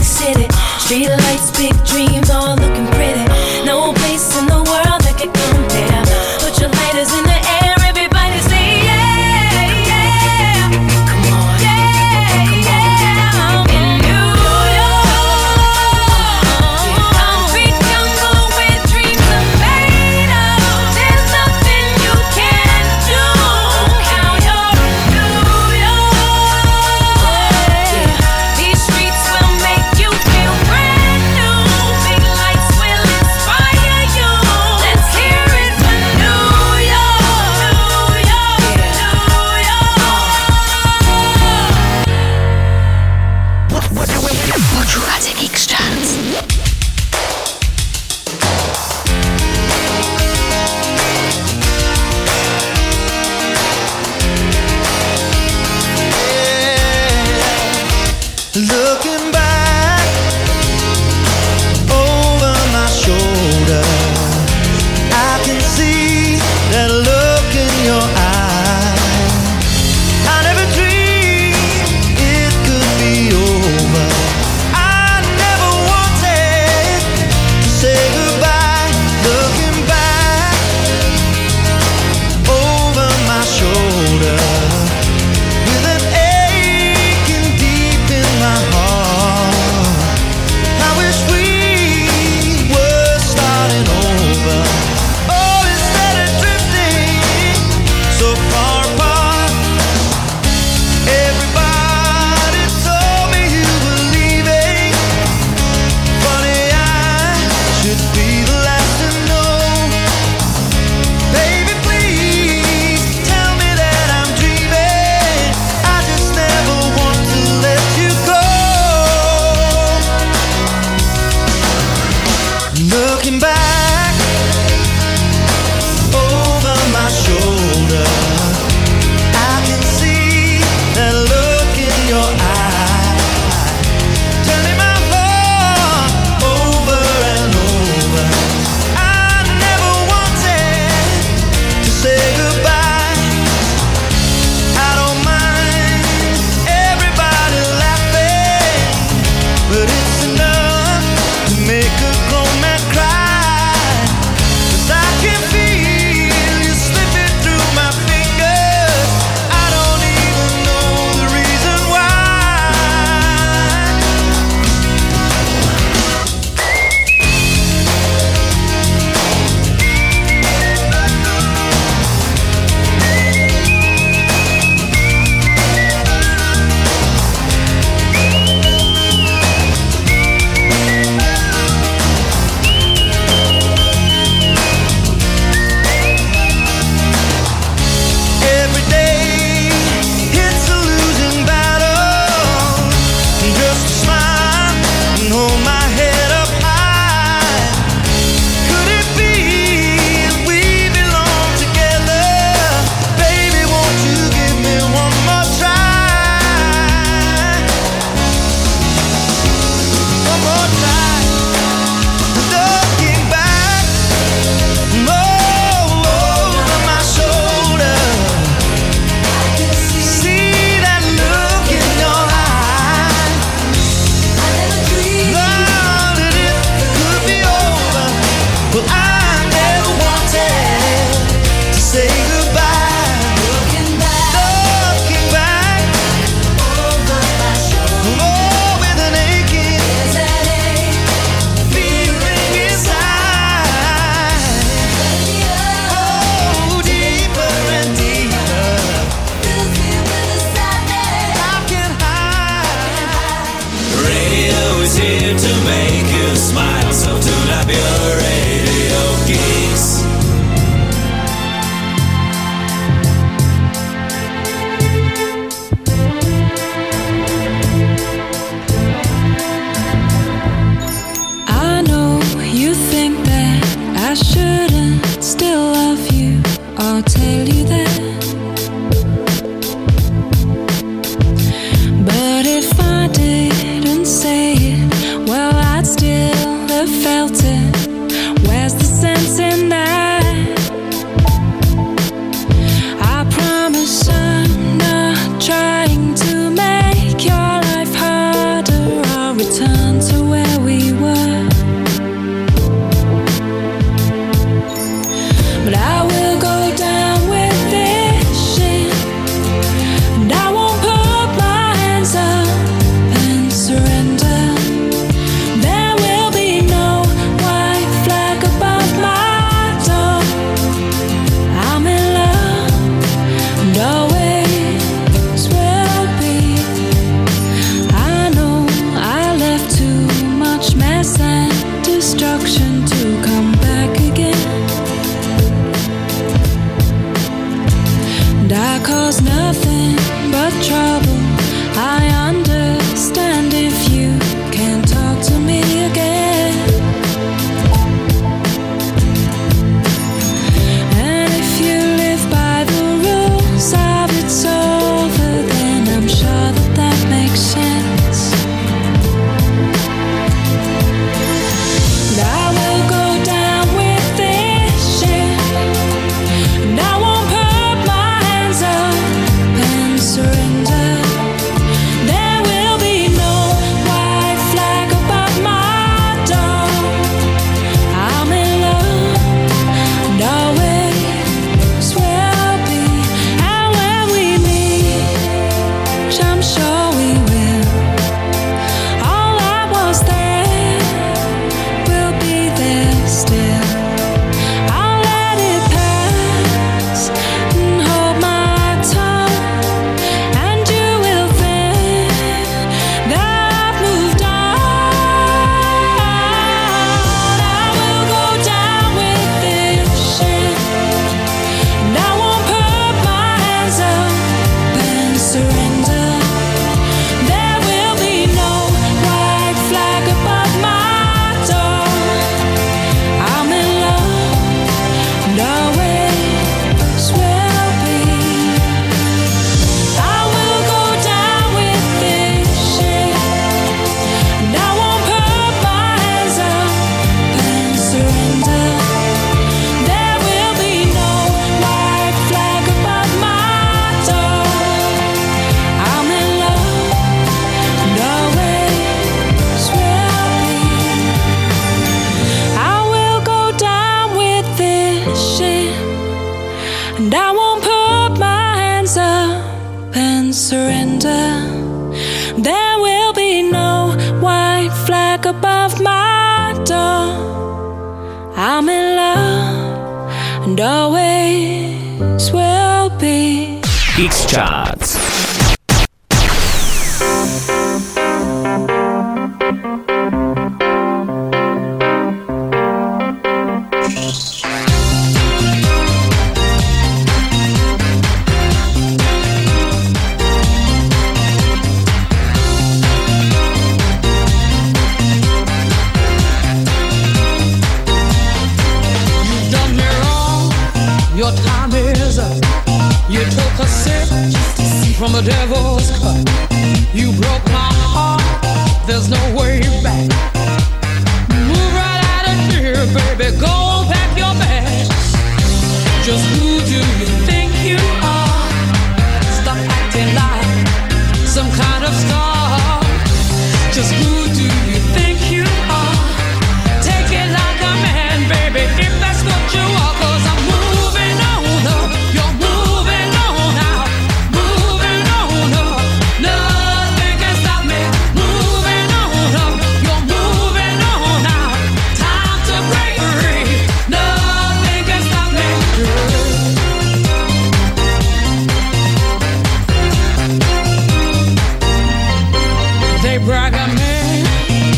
City. I'll tell you that. But if I didn't say it, well, I'd still have felt it. Where's the sense in that? I promise I'm not trying to make your life harder. I'll return to where we were. But I will go down with this shit, and I won't put my hands up and surrender. There will be no white flag above my door. I'm in love, and always will be. I know I left too much mess and destruction to come back again. I cause nothing but trouble. I understand if you can't talk to me again. And if you live by the rules of it's over, then I'm sure that that makes sense. But I will go down with this shit, and I won't put my hands up and surrender. There will be no white flag above my door. I'm in love, and always will be. And when we meet, which I'm sure we will, all I was there will be there still. I'll let it pass and hold my tongue, and you will think that I've moved on. I will go down with this shit, and I won't put my hands up and surrender. There will be no white flag above my door. I'm in love, and always will be. I will go down with this shit, and I won't put my hands up and surrender. There will be no white flag above my door. I'm in love, and always will be. I will go down with this shit, and I won't put my hands up and surrender. There will be no white flag above my door. I'm in love, and always will be. X Charts. You've done me wrong, your time is up. You took a sip from a devil's cup. You broke my heart, there's no way back. Move right out of here, baby, go pack your bags. Just who do you think you are? Stop acting like some kind of star. Just who do you think you are? Take it like a man, baby, if that's what you are. 'Cause I'm moving on up, you're moving on out, moving on up. Nothing can stop me. Moving on up, you're moving on out. Time to break free. Nothing can stop me. They brag a man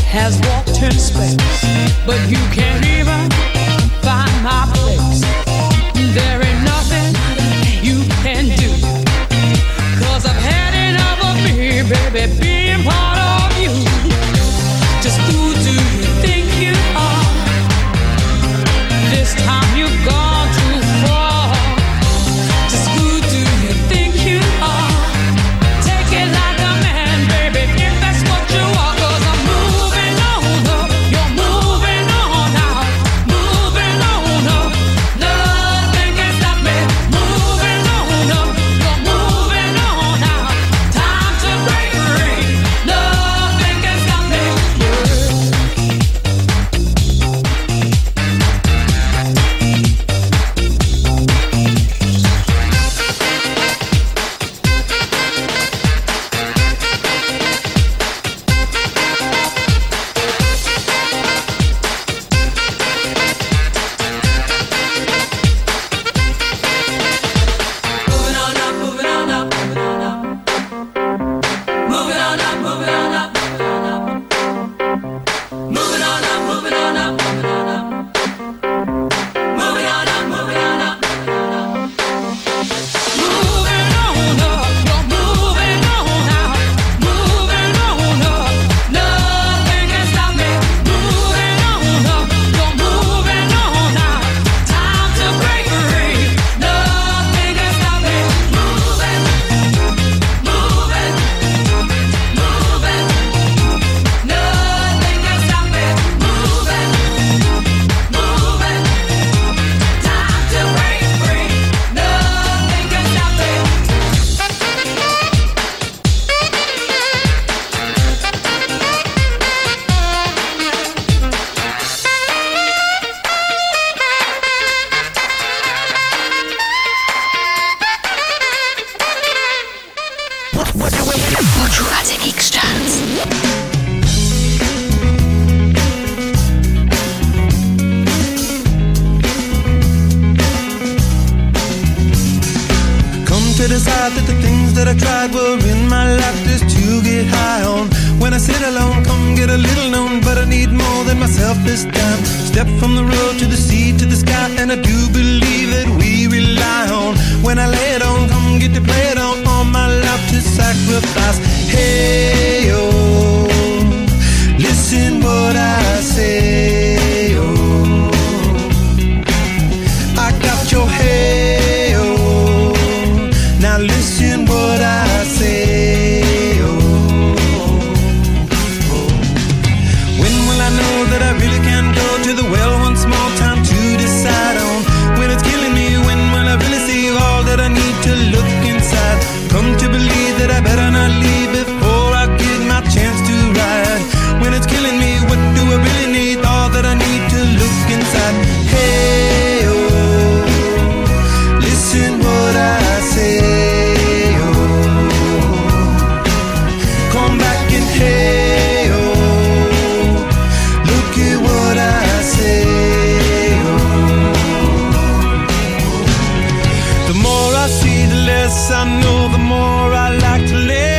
to decide that the things that I tried were in my life just to get high on. When I sit alone, come get a little known, but I need more than myself this time. Step from the road to the sea to the sky, and I do believe that we rely on. When I lay it on, come get to play it on, all my life to sacrifice. Hey, oh, listen what I say, oh, I got your head. Now listen what I say, oh, oh. When will I know that I really can go to the well once more? Time to decide on when it's killing me. When will I really see all that I need to look inside? Come to believe that I better not leave before I get my chance to ride. When it's killing me, what do I really need? All that I need to look inside. Hey, oh, listen what I say. I know the more I like to live.